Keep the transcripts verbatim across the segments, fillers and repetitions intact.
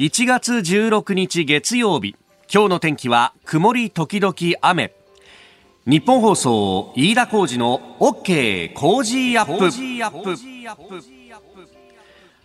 いちがつじゅうろくにち月曜日、今日の天気は曇り時々雨。日本放送飯田浩司の OK コージーアップ。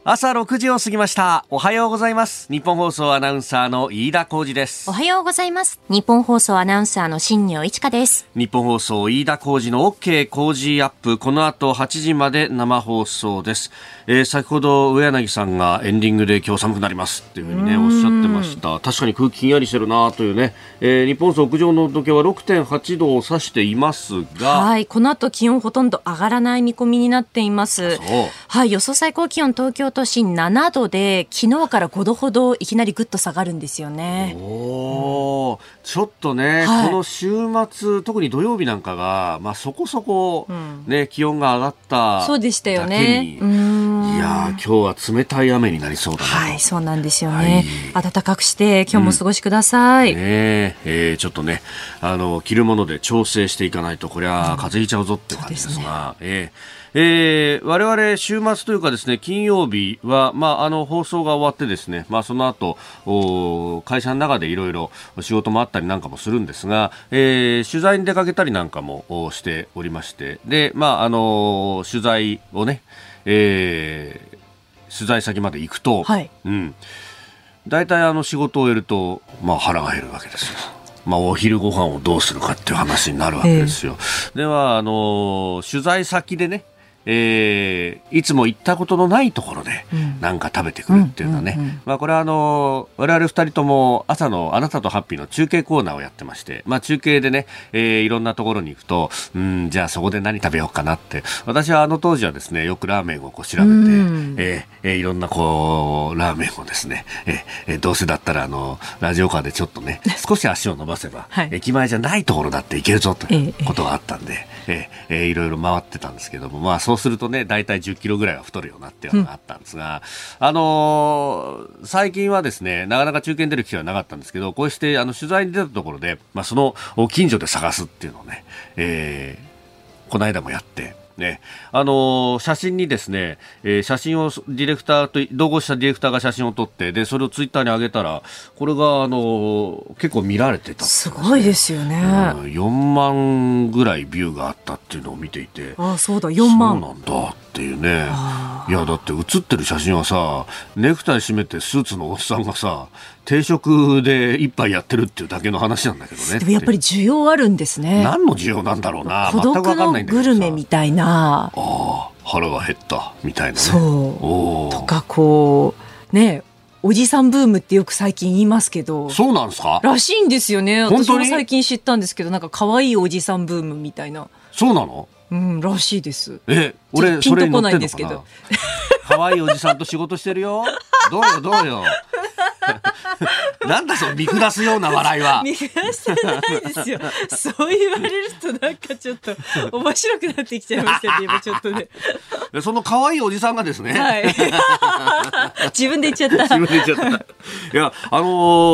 朝ろくじを過ぎました。おはようございます。日本放送アナウンサーの飯田浩司です。おはようございます。日本放送アナウンサーの新業一華です。日本放送飯田浩司の OK 工事アップ、この後はちじまで生放送です。えー、先ほど上柳さんがエンディングで今日寒くなりますっていうふうにねおっしゃってました。確かに空気ひんやりしてるなというね、えー、日本放送屋上の時計は ろくてんはちどを指していますが、はい、この後気温ほとんど上がらない見込みになっています。はい、予想最高気温東京都心ななどで、昨日からごどほどいきなりぐっと下がるんですよね。お、うん、ちょっとね、はい、この週末特に土曜日なんかが、まあ、そこそこ、ね、うん、気温が上がったそうでしたよね。うん、いや今日は冷たい雨になりそうだな。はい、そうなんですよね。はい、暖かくして今日もお過ごしください。うん、ねえー、ちょっとね、あの着るもので調整していかないとこれは風邪ひいちゃうぞって感じですが、うん、そうですね。えーえー、我々週末というかですね、金曜日は、まあ、あの放送が終わってですね、まあ、その後会社の中でいろいろ仕事もあったりなんかもするんですが、えー、取材に出かけたりなんかもしておりまして、で、まああのー、取材をね、えー、取材先まで行くと、はい、うん、大体あの仕事を終えると、まあ、腹が減るわけですよ。まあ、お昼ご飯をどうするかっていう話になるわけですよ。えー、ではあのー、取材先でね、えー、いつも行ったことのないところで何か食べてくるっていうのはね、これはあの我々ふたりとも朝のあなたとハッピーの中継コーナーをやってまして、まあ、中継でね、えー、いろんなところに行くと、うん、じゃあそこで何食べようかなって、私はあの当時はですね、よくラーメンをこう調べて、えーえー、いろんなこうラーメンをですね、えー、どうせだったらあのラジオカーでちょっとね少し足を伸ばせば、はい、駅前じゃないところだって行けるぞということがあったんで、えーえー、いろいろ回ってたんですけども、まあそうそうするとね、だいたいじゅっキロぐらいは太るようになっていうのがあったんですが、うん、あのー、最近はですね、なかなか中継に出る機会はなかったんですけど、こうしてあの取材に出たところで、まあ、その近所で探すっていうのをね、えー、この間もやってね、あのー、写真にですね、えー、写真をディレクターと同行したディレクターが写真を撮って、でそれをツイッターに上げたら、これが、あのー、結構見られてたんですね。すごいですよね。うん、よんまんぐらいビューがあったっていうのを見ていて、あ、そうだ、よんまん、そうなんだっていうね。いやだって写ってる写真はさ、ネクタイ締めてスーツのおっさんがさ定食で一杯やってるっていうだけの話なんだけどね。でもやっぱり需要あるんですね。何の需要なんだろうな、孤独のグルメみたいな、あ、腹が減ったみたいなね。そうおとかこうね、おじさんブームってよく最近言いますけど。そうなんですからしいんですよね。私も最近知ったんですけど、なんか可愛いおじさんブームみたいな。そうなの、うん、らしいです。え、俺ピンとこないんですけど、可愛いおじさんと仕事してるよどうよどうよなんだその見下すような笑いは。見下してないですよそう言われるとなんかちょっと面白くなってきちゃいましたね今ちょっとねその可愛いおじさんがですね、はい、自分で言っちゃった自分で言っちゃったいや、あの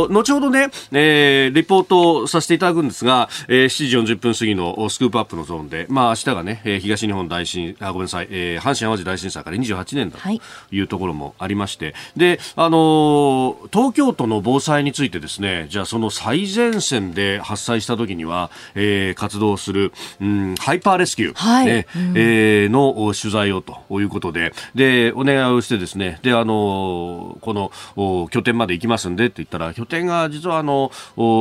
ー、後ほどね、えー、リポートをさせていただくんですが、えー、しちじよんじゅっぷん過ぎのスクープアップのゾーンで、まあ明日がね、東日本大震災、あ、ごめんなさい、えー、阪神淡路大震災からにじゅうはちねんだというところもありまして、はい、で、あのー、東京都の防災についてですね、じゃあその最前線で発災した時には、えー、活動する、うん、ハイパーレスキュー、はい、ね、うん、えー、の取材をということで、でお願いをしてですね、で、あのー、この拠点まで行きますんでって言ったら、拠点が実はあの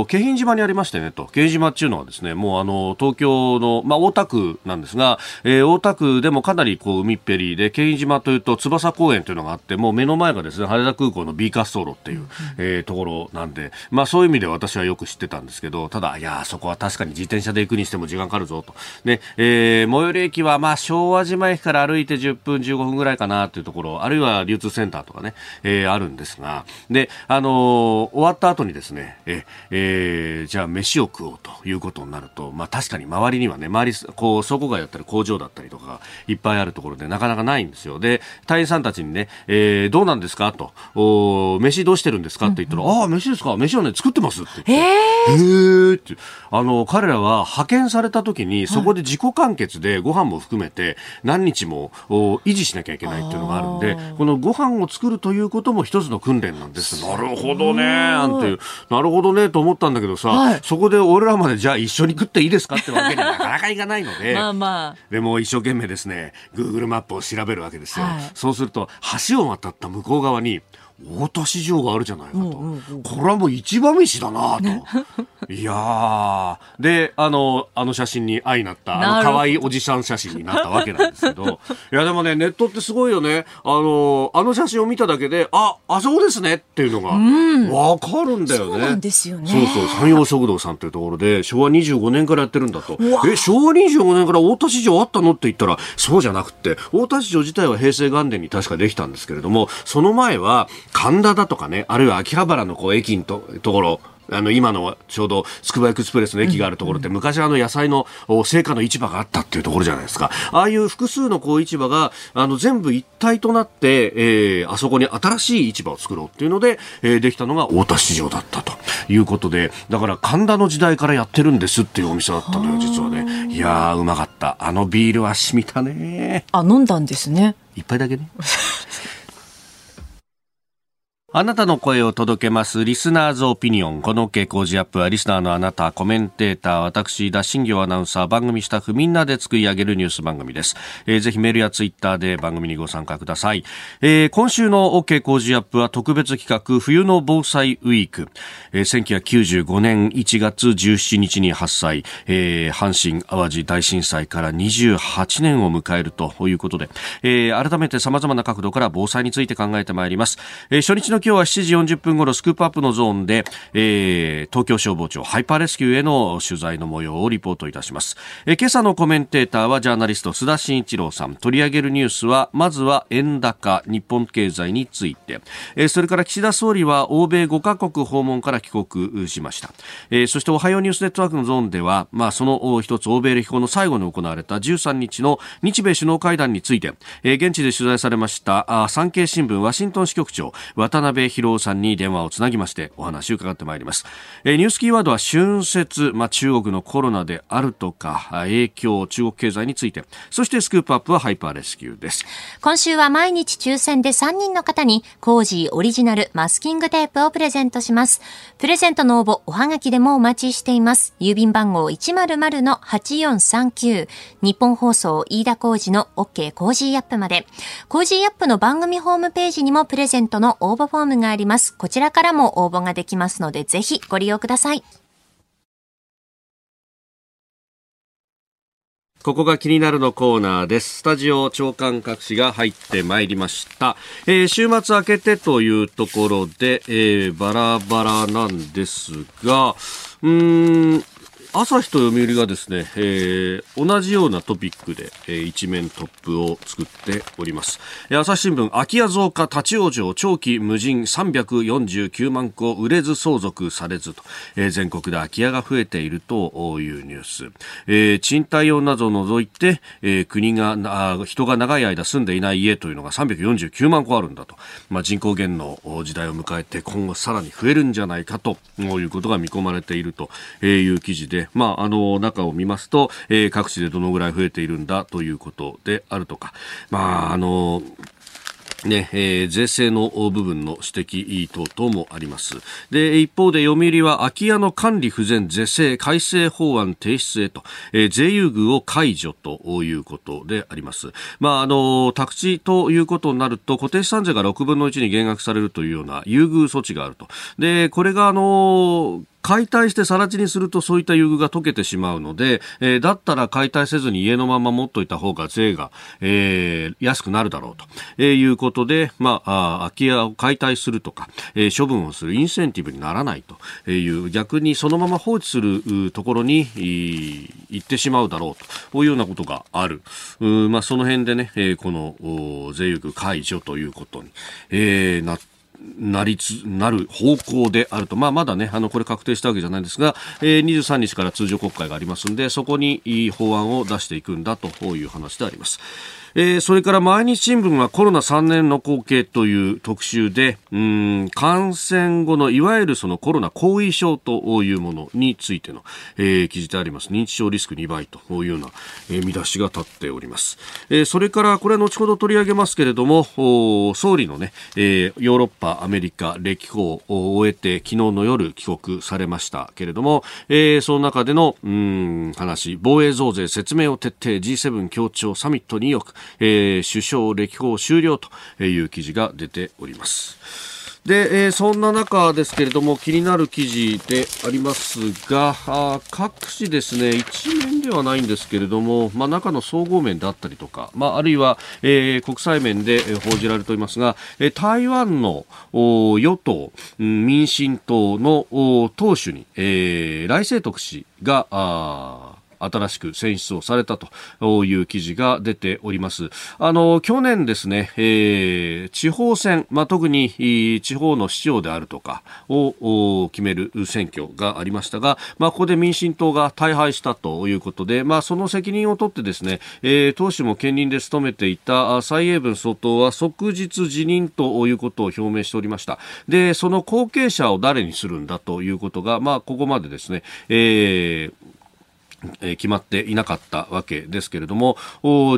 京浜島にありましてねと。京浜島っていうのはですね、もうあの東京の、まあ、大田区なんですが、えー、大田区でもかなりこう海っぺりで、京浜島というと翼公園というのがあって、もう目の前がですね、羽田空港の B 滑走路っていう、うん、えー、ところなんで、まあ、そういう意味で私はよく知ってたんですけど、ただいやそこは確かに自転車で行くにしても時間かかるぞと、ね、えー、最寄り駅はまあ昭和島駅から歩いてじゅっぷんじゅうごふんぐらいかなというところ、あるいは流通センターとかね、えー、あるんですが、で、あのー、終わった後にですね、ええー、じゃあ飯を食おうということになると、まあ、確かに周りにはね、周りこう倉庫街だったり工場だったりとかがいっぱいあるところでなかなかないんですよ。で、隊員さんたちにね、えー、どうなんですかと、お飯どうしてるんですかって言ったら、うんうん、あ飯ですか、飯はね作ってますって言って、えー、へーって、あの彼らは派遣された時にそこで自己完結でご飯も含めて何日も維持しなきゃいけないっていうのがあるんで、このご飯を作るということも一つの訓練なんです。なるほどねなんていう、なるほどねと思ったんだけどさ、はい、そこで俺らまでじゃあ一緒に食っていいですかってわけにはなかなかいかないのでまあ、まあ、でも一生懸命ですね Google マップを調べるわけですよ、はい、そうすると橋を渡った向こう側に大田市場があるじゃないかと、うんうんうん、これはもう市場飯だなといやであのあの写真に愛なったあの可愛いおじさん写真になったわけなんですけどいやでもねネットってすごいよね。あのあの写真を見ただけでああそこですねっていうのがわかるんだよね、うん、そうなんですよね。そうそう、三洋食堂さんというところで昭和にじゅうごねんからやってるんだと。え昭和にじゅうごねんから大田市場あったのって言ったらそうじゃなくて、大田市場自体は平成元年に確かできたんですけれども、その前は神田だとかね、あるいは秋葉原のこう駅の と, ところ、あの今のちょうどつくばエクスプレスの駅があるところって、昔あの野菜の青果の市場があったっていうところじゃないですか。ああいう複数のこう市場があの全部一体となって、えー、あそこに新しい市場を作ろうっていうので、えー、できたのが大田市場だったということで、だから神田の時代からやってるんですっていうお店だったのよ実はね。いやーうまかった、あのビールは染みたね。あ飲んだんですね、一杯だけねあなたの声を届けますリスナーズオピニオン、この OK 工事アップはリスナーのあなた、コメンテーター、私田新行アナウンサー、番組スタッフみんなで作り上げるニュース番組です、えー、ぜひメールやツイッターで番組にご参加ください、えー、今週の OK 工事アップは特別企画冬の防災ウィーク、えー、せんきゅうひゃくきゅうじゅうごねんいちがつじゅうしちにちに発災、えー、阪神淡路大震災からにじゅうはちねんを迎えるということで、えー、改めて様々な角度から防災について考えてまいります、えー、初日の今日はしちじよんじゅっぷんごろスクープアップのゾーンで、えー、東京消防庁ハイパーレスキューへの取材の模様をリポートいたします、えー、今朝のコメンテーターはジャーナリスト須田慎一郎さん。取り上げるニュースはまずは円高、日本経済について、えー、それから岸田総理は欧米ごかこく訪問から帰国しました、えー、そしておはようニュースネットワークのゾーンでは、まあ、その一つ欧米歴訪の最後に行われたじゅうさんにちの日米首脳会談について、えー、現地で取材されましたあ産経新聞ワシントン支局長渡辺渡辺博夫さんに電話をつなぎましてお話を伺ってまいります、えー、ニュースキーワードは春節、まあ、中国のコロナであるとか影響、中国経済について、そしてスクープアップはハイパーレスキューです。今週は毎日抽選でさんにんの方にCozyオリジナルマスキングテープをプレゼントします。プレゼントの応募おはがきでもお待ちしています。郵便番号 いちまるまるのはちよんさんきゅう 日本放送飯田Cozyの OK Cozyアップまで。Cozyアップの番組ホームページにもプレゼントの応募フォームがあります。こちらからも応募ができますのでぜひご利用ください。ここが気になるのコーナーです。スタジオ長官各紙が入ってまいりました、えー、週末明けてというところで、えー、バラバラなんですが、うーん朝日と読売がですね、えー、同じようなトピックで、えー、一面トップを作っております。朝日新聞、空き家増加、立ち往生、長期無人、さんびゃくよんじゅうきゅうまんこ売れず相続されずと、えー、全国で空き家が増えているというニュース、えー、賃貸用などを除いて、えー、国があ人が長い間住んでいない家というのがさんびゃくよんじゅうきゅうまんこあるんだと、まあ、人口減の時代を迎えて今後さらに増えるんじゃないかということが見込まれているという記事で、まあ、あの中を見ますと、えー、各地でどのぐらい増えているんだということであるとか、まああのねえー、税制の部分の指摘等々もあります。で一方で読売は空き家の管理不全是正改正法案提出へと、えー、税優遇を解除ということであります、まああのー、宅地ということになると固定資産税がろくぶんのいちに減額されるというような優遇措置があると。でこれがあのー解体して更地にするとそういった優遇が解けてしまうので、えー、だったら解体せずに家のまま持っといた方が税が、えー、安くなるだろうと、えー、いうことで、まあ、あ空き家を解体するとか、えー、処分をするインセンティブにならないという逆にそのまま放置するところに行ってしまうだろうとこういうようなことがある。う、まあ、その辺でね、えー、この税優遇解除ということに、えー、なってなりつなる方向であると、まあ、まだねあのこれ確定したわけじゃないんですが、えー、にじゅうさんにちから通常国会がありますのでそこに法案を出していくんだという話であります。えー、それから毎日新聞はコロナさんねんの光景という特集で、うーん、感染後のいわゆるそのコロナ後遺症というものについての、えー、記事であります。認知症リスクにばいというような、えー、見出しが立っております。えー、それからこれは後ほど取り上げますけれども、総理のね、えー、ヨーロッパアメリカ歴訪を終えて昨日の夜帰国されましたけれども、えー、その中でのうーん話、防衛増税説明を徹底 ジーセブン 協調サミットによく、えー、首相歴訪終了という記事が出ております。で、えー、そんな中ですけれども、気になる記事でありますが、あ各紙ですね、一面ではないんですけれども、まあ、中の総合面であったりとか、まあ、あるいは、えー、国際面で報じられておりますが、えー、台湾の与党民進党の党首に、えー、頼清徳氏があ新しく選出をされたという記事が出ております。あの去年ですね、えー、地方選、まあ、特に地方の市長であるとかを決める選挙がありましたが、まあ、ここで民進党が大敗したということで、まあ、その責任を取ってですね、えー、党首も兼任で務めていた蔡英文総統は即日辞任ということを表明しておりました。で、その後継者を誰にするんだということが、まあ、ここまでですね、えー決まっていなかったわけですけれども、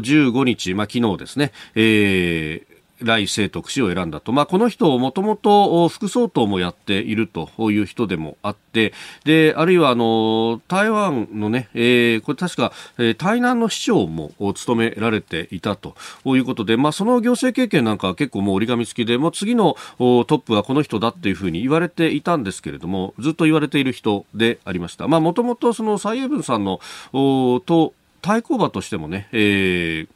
じゅうごにち、まあ、昨日ですね、えー頼清徳氏を選んだと。まあ、この人をもともと副総統もやっているという人でもあって、で、あるいはあの台湾のね、えー、これ確か、えー、台南の市長も務められていたということで、まあ、その行政経験なんかは結構もう折り紙付きで、もう次のトップはこの人だっていうふうに言われていたんですけれども、ずっと言われている人でありました。まあ、もともとその蔡英文さんのと対抗馬としてもね、えー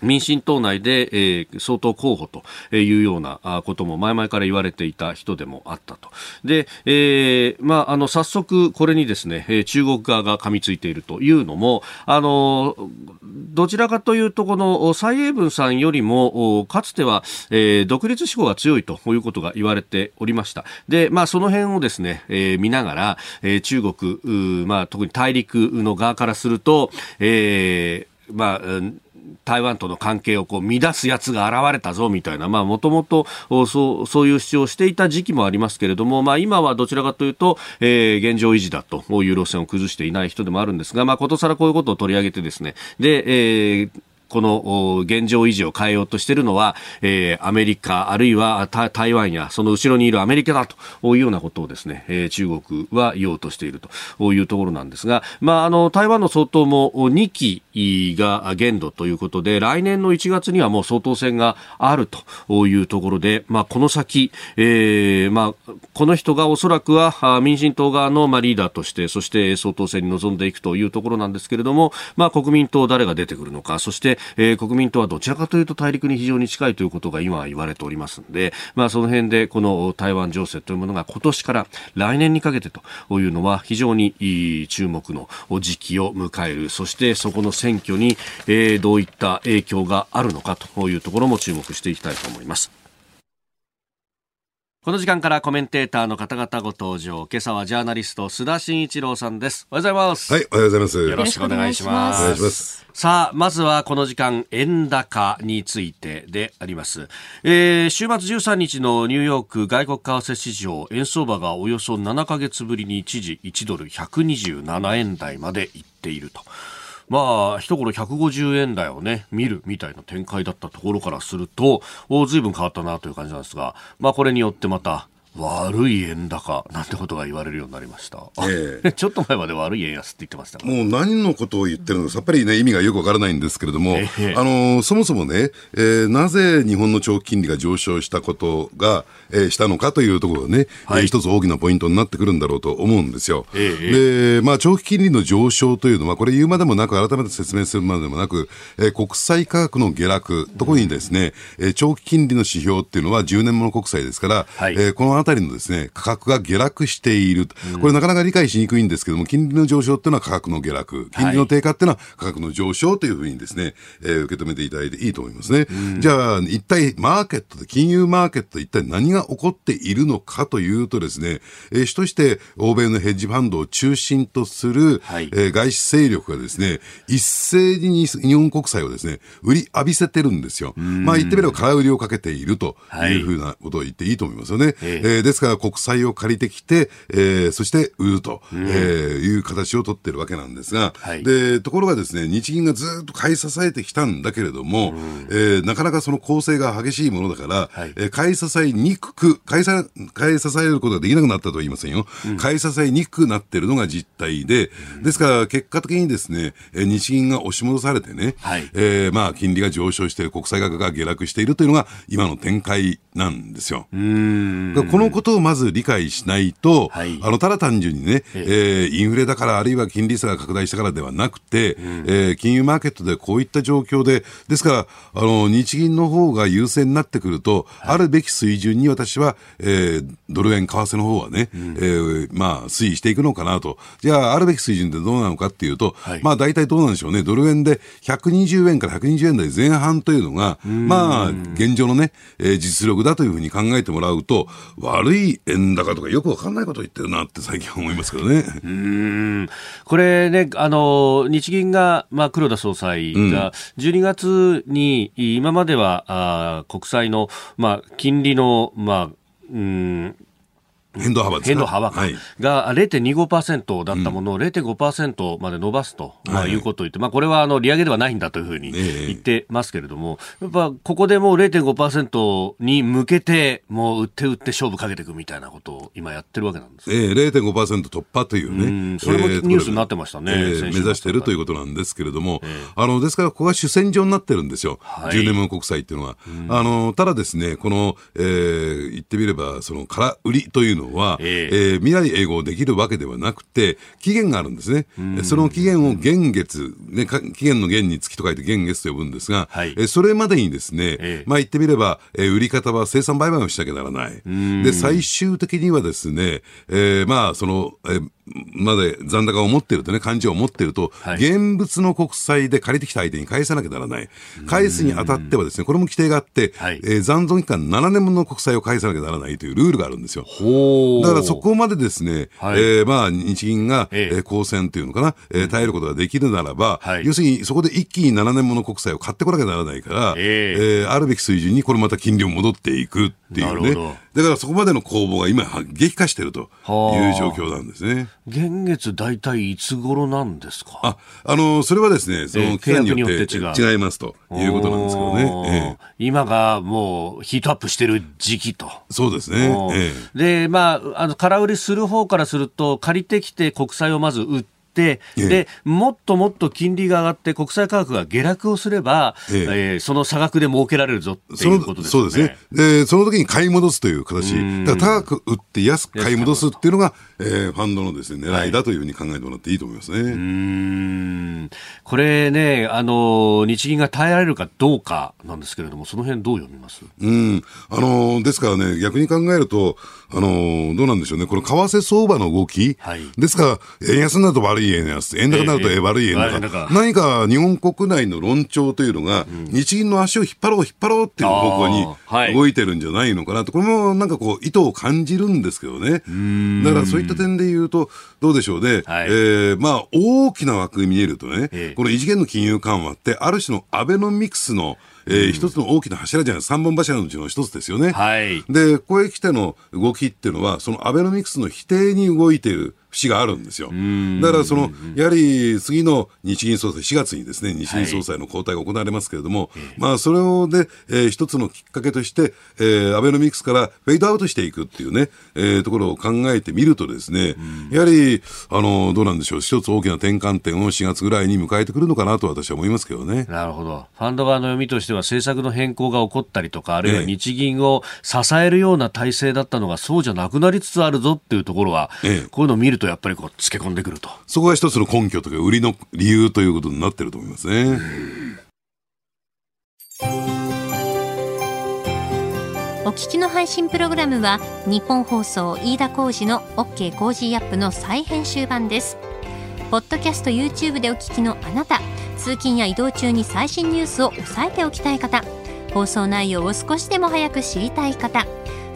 民進党内で、えー、総統候補というようなことも前々から言われていた人でもあったと。で、えー、まあ、あの、早速これにですね、中国側が噛みついているというのも、あの、どちらかというと、この蔡英文さんよりも、かつては、えー、独立志向が強いということが言われておりました。で、まあ、その辺をですね、えー、見ながら、えー、中国、まあ、特に大陸の側からすると、えー、まあ、台湾との関係をこう乱すやつが現れたぞみたいな、まあ、もともとそう、そういう主張をしていた時期もありますけれども、まあ、今はどちらかというと、えー、現状維持だという路線を崩していない人でもあるんですが、まあ、ことさらこういうことを取り上げてですね、で、えーこの現状維持を変えようとしているのは、えー、アメリカあるいは台湾やその後ろにいるアメリカだというようなことをですね、えー、中国は言おうとしているというところなんですが、まあ、あの台湾の総統もにきが限度ということで、来年のいちがつにはもう総統選があるというところで、まあ、この先、えーまあ、この人がおそらくは民進党側のリーダーとして、そして総統選に臨んでいくというところなんですけれども、まあ、国民党誰が出てくるのか、そしてえー、国民党はどちらかというと大陸に非常に近いということが今言われておりますので、まあ、その辺でこの台湾情勢というものが今年から来年にかけてというのは非常にいい注目の時期を迎える。そしてそこの選挙に、えー、どういった影響があるのかというところも注目していきたいと思います。この時間からコメンテーターの方々ご登場。今朝はジャーナリスト須田慎一郎さんです。おはようございます。はい、おはようございます。よろしくお願いします。お願いします。さあ、まずはこの時間円高についてであります。えー、週末じゅうさんにちのニューヨーク外国為替市場、円相場がおよそななかげつぶりに一時いちドルひゃくにじゅうななえん台まで行っていると。まあ、一頃ひゃくごじゅうえん台をね、見るみたいな展開だったところからすると、随分変わったなという感じなんですが、まあ、これによってまた、悪い円高なんてことが言われるようになりました。ええ、ちょっと前まで悪い円安って言ってましたから。もう何のことを言ってるのかさっぱりね、意味がよくわからないんですけれども、ええ、あのそもそもね、えー、なぜ日本の長期金利が上昇したことが、えー、したのかというところがね、はい、えー、一つ大きなポイントになってくるんだろうと思うんですよ。ええ、で、まあ、長期金利の上昇というのはこれ言うまでもなく、改めて説明するまでもなく、えー、国債価格の下落、特にですね、うん、長期金利の指標っていうのはじゅうねんもの国債ですから、はい、えー、こののあたりのですね、価格が下落している。これなかなか理解しにくいんですけども、金利の上昇っていうのは価格の下落、金利の低下っていうのは価格の上昇というふうにですね、えー、受け止めていただいていいと思いますね。じゃあ、一体マーケットで、金融マーケットで一体何が起こっているのかというとですね、えー、主として欧米のヘッジファンドを中心とする、はい、えー、外資勢力がですね、一斉に日本国債をですね、売り浴びせてるんですよ。まあ言ってみれば空売りをかけているというふうなことを言っていいと思いますよね。はい、えー、ですから国債を借りてきて、えー、そして売ると、えー、いう形を取ってるわけなんですが、はい、でところがですね、日銀がずっと買い支えてきたんだけれども、えー、なかなかその構成が激しいものだから、はい、えー、買い支えにくく買い支え、買い支えることができなくなったとは言いませんよ、うん、買い支えにくくなってるのが実態で、ですから結果的にですね、日銀が押し戻されてね、はい、えー、まあ金利が上昇している、国債価格が下落しているというのが今の展開なんですよ。うーん、このことをまず理解しないと、はい、あのただ単純にね、えー、インフレだから、あるいは金利差が拡大したからではなくて、えー、金融マーケットでこういった状況で、ですからあの日銀の方が優勢になってくると、はい、あるべき水準に私は、えー、ドル円為替の方はね、うん、えー、まあ推移していくのかなと。じゃああるべき水準でどうなのかっていうと、はい、まあ大体どうなんでしょうね。ドル円でひゃくにじゅうえんからひゃくにじゅうえんだいぜん半というのが、まあ現状のね、えー、実力だというふうに考えてもらうと、悪い円高とかよくわかんないことを言ってるなって最近思いますけどね。うーん、これね、あの日銀が、まあ、黒田総裁がじゅうにがつに、今まではあ国債の、まあ、金利の、まあ、うーん、変動幅ですね。変動幅か、はい、が ゼロてんにごパーセント だったものを ゼロてんごパーセント まで伸ばすと、うん、まあ、いうことを言って、まあ、これはあの利上げではないんだというふうに言ってますけれども、えー、やっぱここでもう ゼロてんごパーセント に向けて、もう売って売って勝負かけていくみたいなことを今やってるわけなんです、えー、ゼロてんごパーセント 突破というね、うん、それもニュースになってましたね、えー、目指しているということなんですけれども、えー、あのですからここが主戦場になってるんですよ、はい、じゅうねんもの国債っていうのは、うん、あのただですね、この、えー、言ってみればその空売りというのは、えーえー、未来永劫できるわけではなくて、期限があるんですね。その期限を限月、ね、期限の限に月と書いて限月と呼ぶんですが、はい、えー、それまでにですね、えー、まあ言ってみれば、えー、売り方は生産売買をしなきゃならない。で、最終的にはですね、えー、まあその、えーまで残高を持っているとね、勘定を持っていると、はい、現物の国債で借りてきた相手に返さなきゃならない。返すにあたってはですね、これも規定があって、はい、えー、残存期間ななねんぶんの国債を返さなきゃならないというルールがあるんですよ。ほー。だからそこまでですね、はい、えー、まあ日銀が、えー、抗戦というのかな、えー、耐えることができるならば、はい、要するにそこで一気にななねんものの国債を買ってこなきゃならないから、えーえー、あるべき水準にこれまた金利を戻っていくっていうね。だからそこまでの攻防が今激化しているという状況なんですね。現月大体いつ頃なんですか。あ、あのそれはですね、その契約によって違いますということなんですけどね、ええ、今がもうヒートアップしてる時期と。そうですね、ええ、で、まあ、あの空売りする方からすると、借りてきて国債をまず売って、で、ええ、もっともっと金利が上がって国債価格が下落をすれば、えええー、その差額で儲けられるぞっていうことですよね。 そ, そうですねでその時に買い戻すという形、うだから高く売って安く買い戻すっていうのが、えー、ファンドのです、ね、狙いだというふうに考えてもらっていいと思いますね、はい、うーん、これね、あの日銀が耐えられるかどうかなんですけれども、その辺どう読みます？うん、あのですからね、逆に考えると、あのどうなんでしょうね、この為替相場の動き、はい、ですから円安になると悪い円安、円高になると悪い円高、何か日本国内の論調というのが、うん、日銀の足を引っ張ろう引っ張ろうっていう方向に動いてるんじゃないのかなと、はい、これもなんかこう意図を感じるんですけどね。だからそういった点で言うとどうでしょうね、はい、えー、まあ大きな枠見えるとね、えー、この異次元の金融緩和ってある種のアベノミクスのえー、一つの大きな柱じゃない、三本柱のうちの一つですよね、はい、でここへ来ての動きっていうのはそのアベノミクスの否定に動いている節があるんですよ。だからそのやはり次の日銀総裁、しがつにですね日銀総裁の交代が行われますけれども、はい、まあ、それをで、えー、一つのきっかけとして、えー、アベノミクスからフェードアウトしていくっていうね、えー、ところを考えてみるとですね、やはりあのどうなんでしょう、一つ大きな転換点をしがつぐらいに迎えてくるのかなと私は思いますけどね。なるほど。ファンド側の読みとしては政策の変更が起こったりとか、あるいは日銀を支えるような体制だったのがそうじゃなくなりつつあるぞっていうところは、ええ、こういうのを見るとやっぱりこうつけ込んでくると、そこが一つの根拠というか売りの理由ということになってると思いますね。お聞きの配信プログラムは日本放送飯田浩司の OK コージーアップの再編集版です。ポッドキャスト YouTube でお聞きのあなた、通勤や移動中に最新ニュースを押さえておきたい方、放送内容を少しでも早く知りたい方、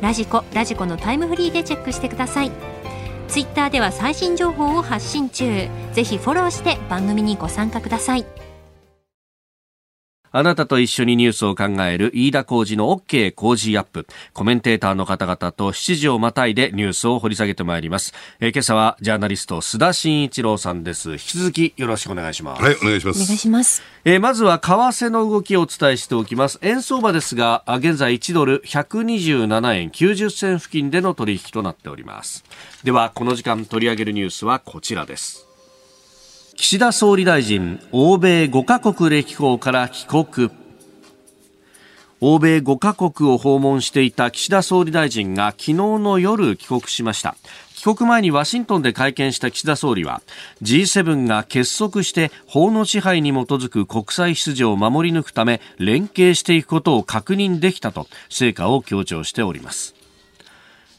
ラジコ、ラジコのタイムフリーでチェックしてください。ツイッターでは最新情報を発信中。ぜひフォローして番組にご参加ください。あなたと一緒にニュースを考える飯田浩司の OK 工事アップ。コメンテーターの方々としちじをまたいでニュースを掘り下げてまいります。えー、今朝はジャーナリスト須田慎一郎さんです。引き続きよろしくお願いします。はい、お願いします。お願いします。えー、まずは為替の動きをお伝えしておきます。円相場ですが、現在いちドルひゃくにじゅうななえんきゅうじゅっせん付近での取引となっております。では、この時間取り上げるニュースはこちらです。岸田総理大臣、欧米ごカ国歴訪から帰国。欧米ごカ国を訪問していた岸田総理大臣が昨日の夜帰国しました。帰国前にワシントンで会見した岸田総理は、 ジーセブン が結束して法の支配に基づく国際秩序を守り抜くため連携していくことを確認できたと成果を強調しております。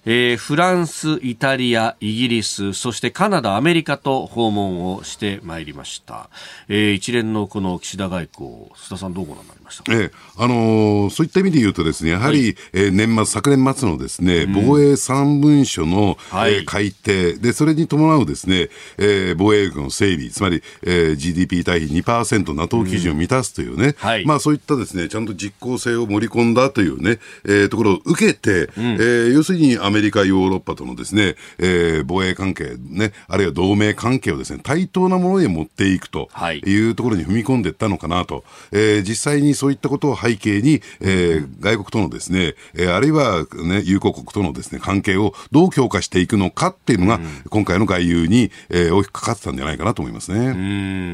えー、フランス、イタリア、イギリス、そしてカナダ、アメリカと訪問をしてまいりました。えー、一連のこの岸田外交、須田さんどうご覧になりましたか？えー、あのー、そういった意味で言うとですね、やはり、はい、えー、年末、昨年末のですね、防衛三文書の、うん、えー、改定で、それに伴うですね、えー、防衛力の整備、つまり、えー、ジーディーピー 対比 にパーセント、NATO 基準を満たすというね、うん、はい、まあ、そういったですね、ちゃんと実効性を盛り込んだというね、えー、ところを受けて、うん、えー、要するにアメリカアメリカ、ヨーロッパとのですね、えー、防衛関係、ね、あるいは同盟関係をですね、対等なものへ持っていくというところに踏み込んでいったのかなと、えー、実際にそういったことを背景に、えー、外国とのですね、えー、あるいは、ね、友好国とのですね、関係をどう強化していくのかっていうのが、うん、今回の外遊に、えー、大きくかかってたんじゃないかなと思いますね。う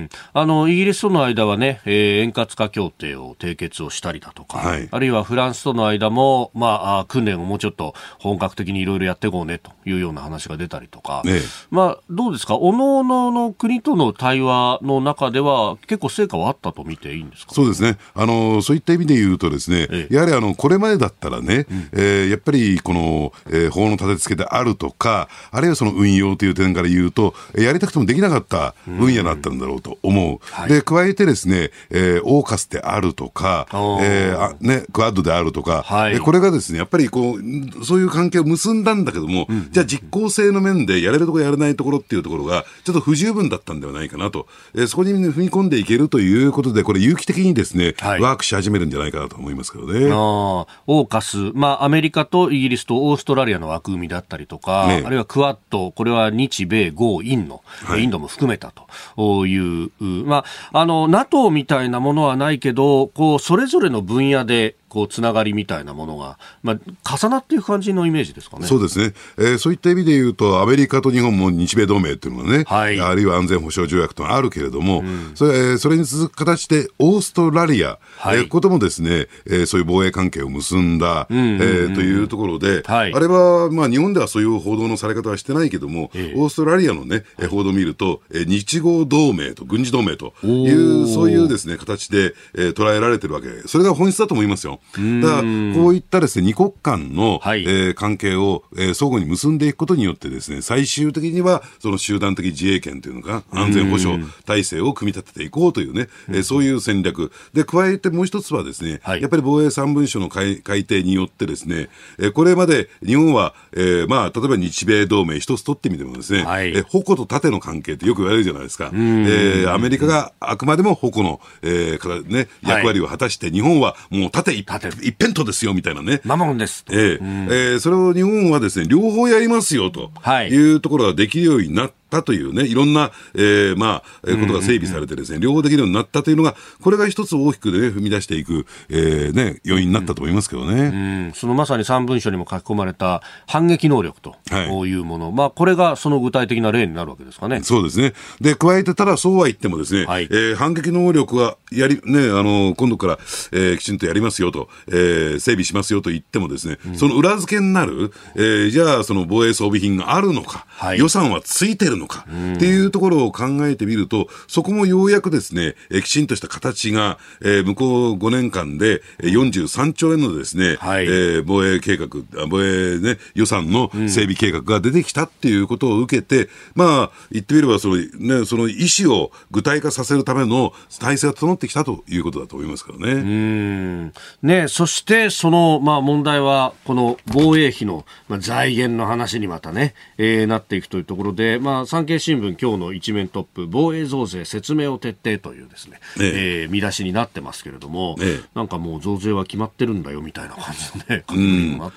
ん、あのイギリスとの間はね、えー、円滑化協定を締結をしたりだとか、はい、あるいはフランスとの間も、まあ、訓練をもうちょっと本格的いろいろやっていこうねというような話が出たりとか、ええ、まあ、どうですか、おのおのの国との対話の中では結構成果はあったと見ていいんですか？そうですね、あのそういった意味で言うとですね、ええ、やはりあのこれまでだったらね、うん、えー、やっぱりこの、えー、法の立て付けであるとか、あるいはその運用という点から言うと、やりたくてもできなかった分野だったんだろうと思う、うん、はい、で加えてですね、えー、オーカスであるとか、えーあね、クアッドであるとか、はい、これがですね、やっぱりこうそういう関係を結進んだんだけども、うんうんうん、じゃあ実効性の面でやれるところやれないところっていうところがちょっと不十分だったんではないかなと、えー、そこに踏み込んでいけるということで、これ有機的にですね、はい、ワークし始めるんじゃないかなと思いますけどね。あ、オーカス、まあ、アメリカとイギリスとオーストラリアの枠組みだったりとか、ね、あるいはクアッド、これは日米豪印の、はい、インドも含めたという、まあ、あの NATO みたいなものはないけど、こうそれぞれの分野でこうつながりみたいなものが、まあ、重なっていく感じのイメージですかね。そうですね、えー、そういった意味でいうとアメリカと日本も日米同盟というのがね、はい、あるいは安全保障条約というのがあるけれども、うん、それ、それに続く形でオーストラリア、はい、えー、こともですね、えー、そういう防衛関係を結んだ、うんうんうん、えー、というところで、はい、あれは、まあ、日本ではそういう報道のされ方はしてないけども、えー、オーストラリアの、ね、はい、報道を見ると、えー、日豪同盟と軍事同盟というそういうですね、形で、えー、捉えられてるわけ、それが本質だと思いますよ。だからこういったですね、二国間の、はい、えー、関係を、えー、相互に結んでいくことによってですね、最終的にはその集団的自衛権というのか、安全保障体制を組み立てていこうというね、えー、そういう戦略で、加えてもう一つはですね、はい、やっぱり防衛三文書の 改, 改定によってですね、えー、これまで日本は、えーまあ、例えば日米同盟一つ取ってみてもですね、はい、えー、矛と盾の関係ってよく言われるじゃないですか、えー、アメリカがあくまでも矛の、えーね、役割を果たして、はい、日本はもう盾一辺倒ですよみたいなね、守るんです、えーうんえー、それを日本はですね両方やりますよというところができるようになって、たというね、いろんな、えー、まあ、えー、ことが整備されてですね、両方できるようになったというのが、これが一つ大きくね、踏み出していく、えー、ね、要因になったと思いますけどね。うんうん、そのまさに三文書にも書き込まれた反撃能力というもの、はい、まあ、これがその具体的な例になるわけですかね。そうですね。で、加えてただそうは言ってもですね、はい、えー、反撃能力はやり、ね、あの、今度から、えー、きちんとやりますよと、えー、整備しますよと言ってもですね、うん、その裏付けになる、えー、じゃあ、その防衛装備品があるのか、はい、予算はついてるのか、うん、っていうところを考えてみると、そこもようやくですね、えきちんとした形が、えー、向こうごねんかんでよんじゅうさんちょうえんのですね、はい、えー、防衛計画、防衛、ね、予算の整備計画が出てきたっていうことを受けて、うん、まあ、言ってみればその、ね、その意思を具体化させるための体制が整ってきたということだと思いますからね。うんね、そしてその、まあ、問題はこの防衛費の財源の話にまたね、えー、なっていくというところで、まあ産経新聞今日の一面トップ、防衛増税説明を徹底というですね、えええー、見出しになってますけれども、ええ、なんかもう増税は決まってるんだよみたいな感じでね、うん、あ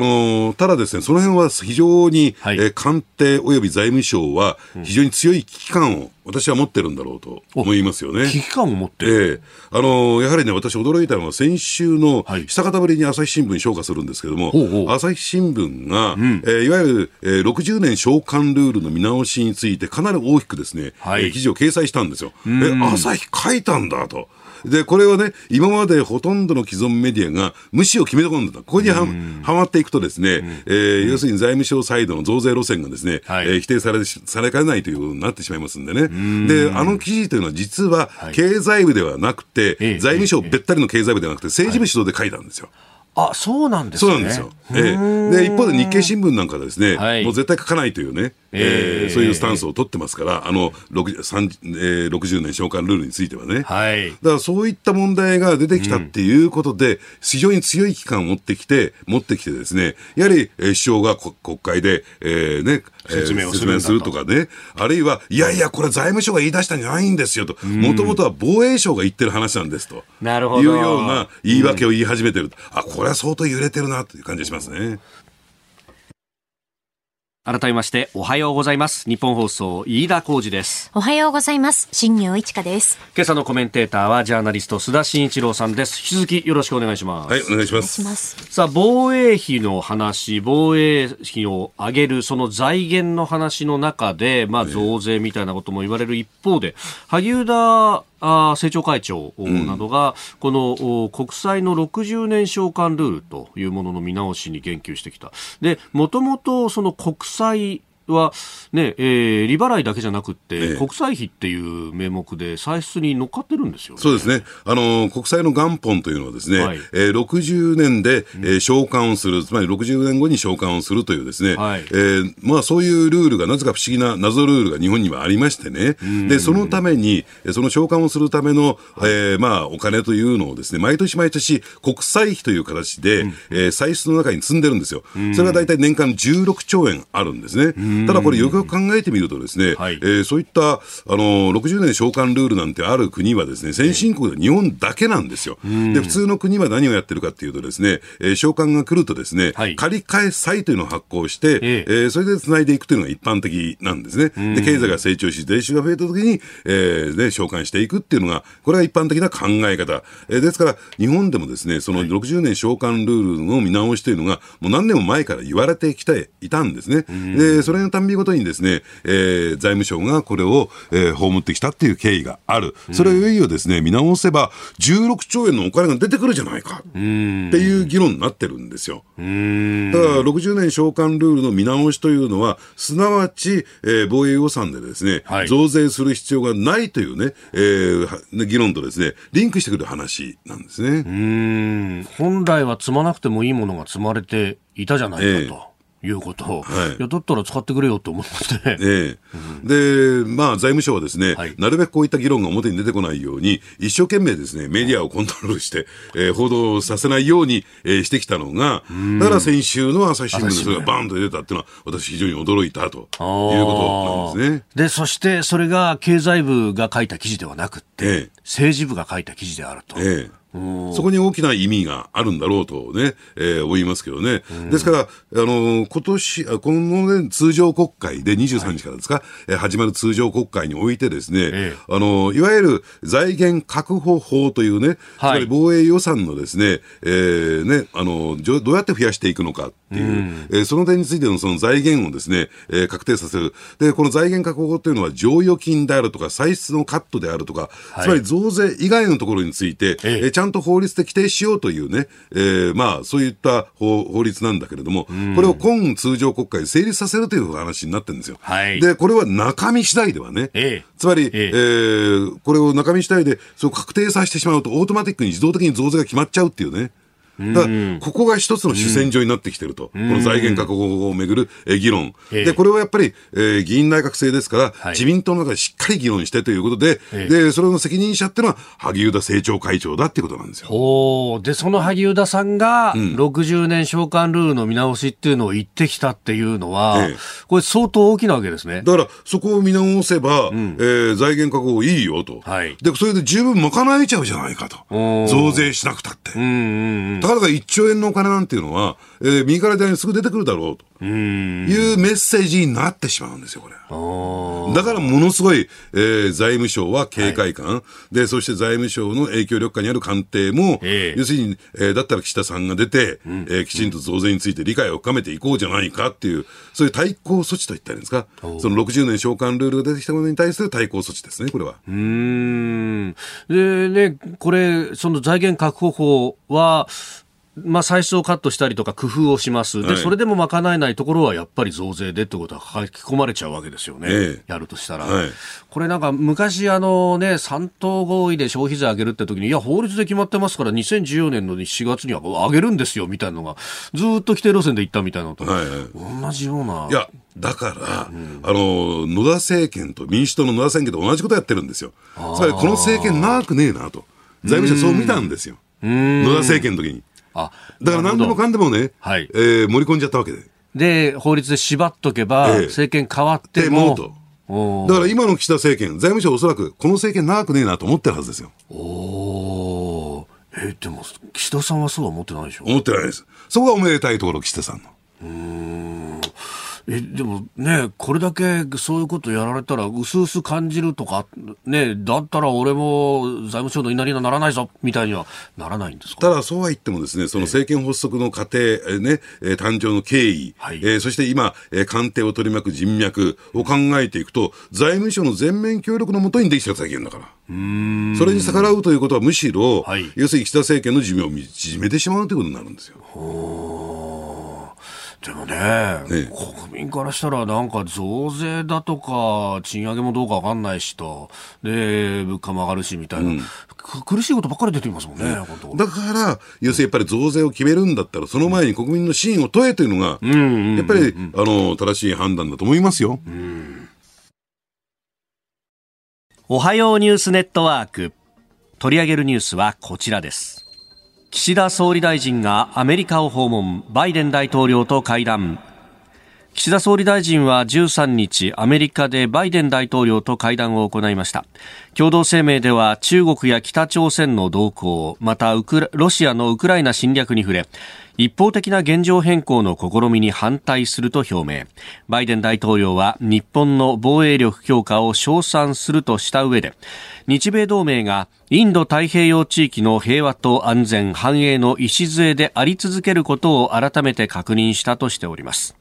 のただですね、その辺は非常に、はい、えー、官邸および財務省は非常に強い危機感を、うん、私は持ってるんだろうと思いますよね。危機感を持ってる、えー、あのやはりね、私驚いたのは先週の久方ぶりに朝日新聞評価するんですけども、はい、おうおう、朝日新聞が、うん、えー、いわゆる、えー、ろくじゅうねん償還ルールの見直しについてかなり大きくですね、はい、えー、記事を掲載したんですよ。え、朝日書いたんだと。でこれはね、今までほとんどの既存メディアが無視を決め込んでた、ここにはまっていくとですね、えー、要するに財務省サイドの増税路線がですね、はい、えー、否定され、されかねないということになってしまいますんでね。で、あの記事というのは実は経済部ではなくて、はい、財務省べったりの経済部ではなくて政治部主導で書いたんですよ。はい、あ、そうなんですね。そうなんですよ。ええ、で一方で日経新聞なんかですね、はい、もう絶対書かないというね、えーえー、そういうスタンスを取ってますから、あのろくじゅう、えー、ろくじゅうねん償還ルールについてはね、はい、だからそういった問題が出てきたっていうことで、うん、非常に強い危機感を持ってきて持ってきてですね、やはり、えー、首相が国会で、えー、ね、説明をするとかね、あるいはいやいやこれ財務省が言い出したんじゃないんですよと、もともとは防衛省が言ってる話なんですと、なるほど、いうような言い訳を言い始めてる、うん、あ、これは相当揺れてるなという感じがしますね。改めましておはようございます。日本放送飯田浩司です。おはようございます。新業一華です。今朝のコメンテーターはジャーナリスト須田慎一郎さんです。引き続きよろしくお願いします。はい、お願いします。さあ、防衛費の話、防衛費を上げるその財源の話の中で、まあ、増税みたいなことも言われる一方で、萩生田あ政調会長などが、うん、この国債のろくじゅうねん償還ルールというものの見直しに言及してきた。で、もともとその国債は、ね、えー、利払いだけじゃなくって、ええ、国債費っていう名目で歳出に乗っかってるんですよね。そうですね、あの国債の元本というのはですね、はい、えー、ろくじゅうねんで、えー、償還をする、つまりろくじゅうねんごに償還をするというですね、はい、えー、まあ、そういうルールがなぜか不思議な謎ルールが日本にはありましてね、でそのためにその償還をするための、えー、まあ、お金というのをですね、毎年毎年国債費という形で、うん、えー、歳出の中に積んでるんですよ。それが大体年間じゅうろくちょうえんあるんですね。ただこれよくよく考えてみるとですね、はい、えー、そういったあのろくじゅうねん償還ルールなんてある国はですね、先進国で日本だけなんですよ。で、普通の国は何をやってるかっていうとですね、えー、償還が来るとですね、はい、借り返す債というのを発行して、えーえー、それでつないでいくというのが一般的なんですね。で、経済が成長し税収が増えたときに、えーね、償還していくっていうのがこれは一般的な考え方、えー、ですから日本でもですね、そのろくじゅうねん償還ルールの見直しというのがもう何年も前から言われてきていたんですね。で、それのたんびごとにですね、えー、財務省がこれを、えー、葬ってきたっていう経緯がある。それをいよいよですね、見直せばじゅうろくちょうえんのお金が出てくるじゃないかっていう議論になってるんですよ。うーん、ただろくじゅうねん償還ルールの見直しというのはすなわち、えー、防衛予算でですね、はい、増税する必要がないというね、えー、議論とですねリンクしてくる話なんですね。うーん、本来は積まなくてもいいものが積まれていたじゃないかと、えーいうことを、はい、いやだったら使ってくれよと思ってね、ええ、で、まあ、財務省はですね、はい、なるべくこういった議論が表に出てこないように一生懸命ですねメディアをコントロールして、えー、報道させないように、えー、してきたのが、だから先週の朝日新聞でそれがバーンと出たっていうのは私非常に驚いたということなんですね。で、そしてそれが経済部が書いた記事ではなくって、ええ、政治部が書いた記事であると、ええ、そこに大きな意味があるんだろうと、ねえー、思いますけどね、うん、ですから、あの今年この、ね、通常国会でにじゅうさんにちからですか、はい、始まる通常国会においてですね、ええ、あのいわゆる財源確保法というね、はい、つまり防衛予算のですね、えー、ねあのどうやって増やしていくのかっていう、うんえー、その点についての、その財源をですね、えー、確定させる。で、この財源確保法というのは剰余金であるとか歳出のカットであるとか、はい、つまり増税以外のところについて、えええー、ちゃんとちゃんと法律で規定しようというね、えー、まあそういった 法, 法律なんだけれども、うん、これを今通常国会で成立させるという話になってるんですよ、はい、でこれは中身次第ではね、ええ、つまり、えええー、これを中身次第でそう確定させてしまうとオートマティックに自動的に増税が決まっちゃうっていうね、だからここが一つの主戦場になってきてると、うん、この財源確保法をめぐる議論、えー、でこれはやっぱり、えー、議員内閣制ですから、はい、自民党の中でしっかり議論してということで、えー、でそれの責任者っていうのは萩生田政調会長だっていうことなんですよ。おでその萩生田さんがろくじゅうねん償還ルールの見直しっていうのを言ってきたっていうのは、えー、これ相当大きなわけですね。だからそこを見直せば、うんえー、財源確保いいよと、はい、でそれで十分賄えちゃうじゃないかと、増税しなくたって、うんうんうん、だからいっちょう円のお金なんていうのは、えー、右から左にすぐ出てくるだろうというメッセージになってしまうんですよこれ。だからものすごい、えー、財務省は警戒感、はい、でそして財務省の影響力下にある官邸も、えー、要するに、えー、だったら岸田さんが出て、うんえー、きちんと増税について理解を深めていこうじゃないかっていうそういう対抗措置といったらいいんですか、そのろくじゅうねん償還ルールが出てきたものに対する対抗措置ですねこれは。うーんで、ね、これその財源確保法はまあ、歳出をカットしたりとか工夫をしますで、はい、それでも賄えないところはやっぱり増税でってことは書き込まれちゃうわけですよね、えー、やるとしたら、はい、これなんか昔あのねさん党合意で消費税上げるって時にいや法律で決まってますからにせんじゅうよねんのしがつには上げるんですよみたいなのがずっと規定路線で言ったみたいなのと、はいはい、同じようないやだから、うん、あの野田政権と民主党の野田政権と同じことやってるんですよ。つまりこの政権長くねえなと財務省そう見たんですよ野田政権の時に。あだから何でもかんでもね、はいえー、盛り込んじゃったわけでで法律で縛っとけば、ええ、政権変わってもとだから今の岸田政権財務省おそらくこの政権長くねえなと思ってるはずですよ。おえでも岸田さんはそうは思ってないでしょ。思ってないです。そこがおめでたいところ岸田さんの。うーんえでもねこれだけそういうことやられたらうすうす感じるとかねだったら俺も財務省の言いなりにはならないぞみたいにはならないんですか。ただそうは言ってもですねその政権発足の過程、えー、ね誕生の経緯、はいえー、そして今、えー、官邸を取り巻く人脈を考えていくと財務省の全面協力のもとにできてる政権だからうーんそれに逆らうということはむしろ、はい、要するに岸田政権の寿命を縮めてしまうということになるんですよ。ほーでも ね, ね国民からしたらなんか増税だとか賃上げもどうか分かんないしとで物価も上がるしみたいな、うん、苦しいことばっかり出ていますもん ね, ねだから要するにやっぱり増税を決めるんだったらその前に国民の信を問えというのが、うん、やっぱり、うん、あの正しい判断だと思いますよ、うん、おはようニュースネットワーク取り上げるニュースはこちらです。岸田総理大臣がアメリカを訪問、バイデン大統領と会談。岸田総理大臣はじゅうさんにち、アメリカでバイデン大統領と会談を行いました。共同声明では中国や北朝鮮の動向、またウクロシアのウクライナ侵略に触れ、一方的な現状変更の試みに反対すると表明。バイデン大統領は日本の防衛力強化を称賛するとした上で、日米同盟がインド太平洋地域の平和と安全、繁栄の礎であり続けることを改めて確認したとしております。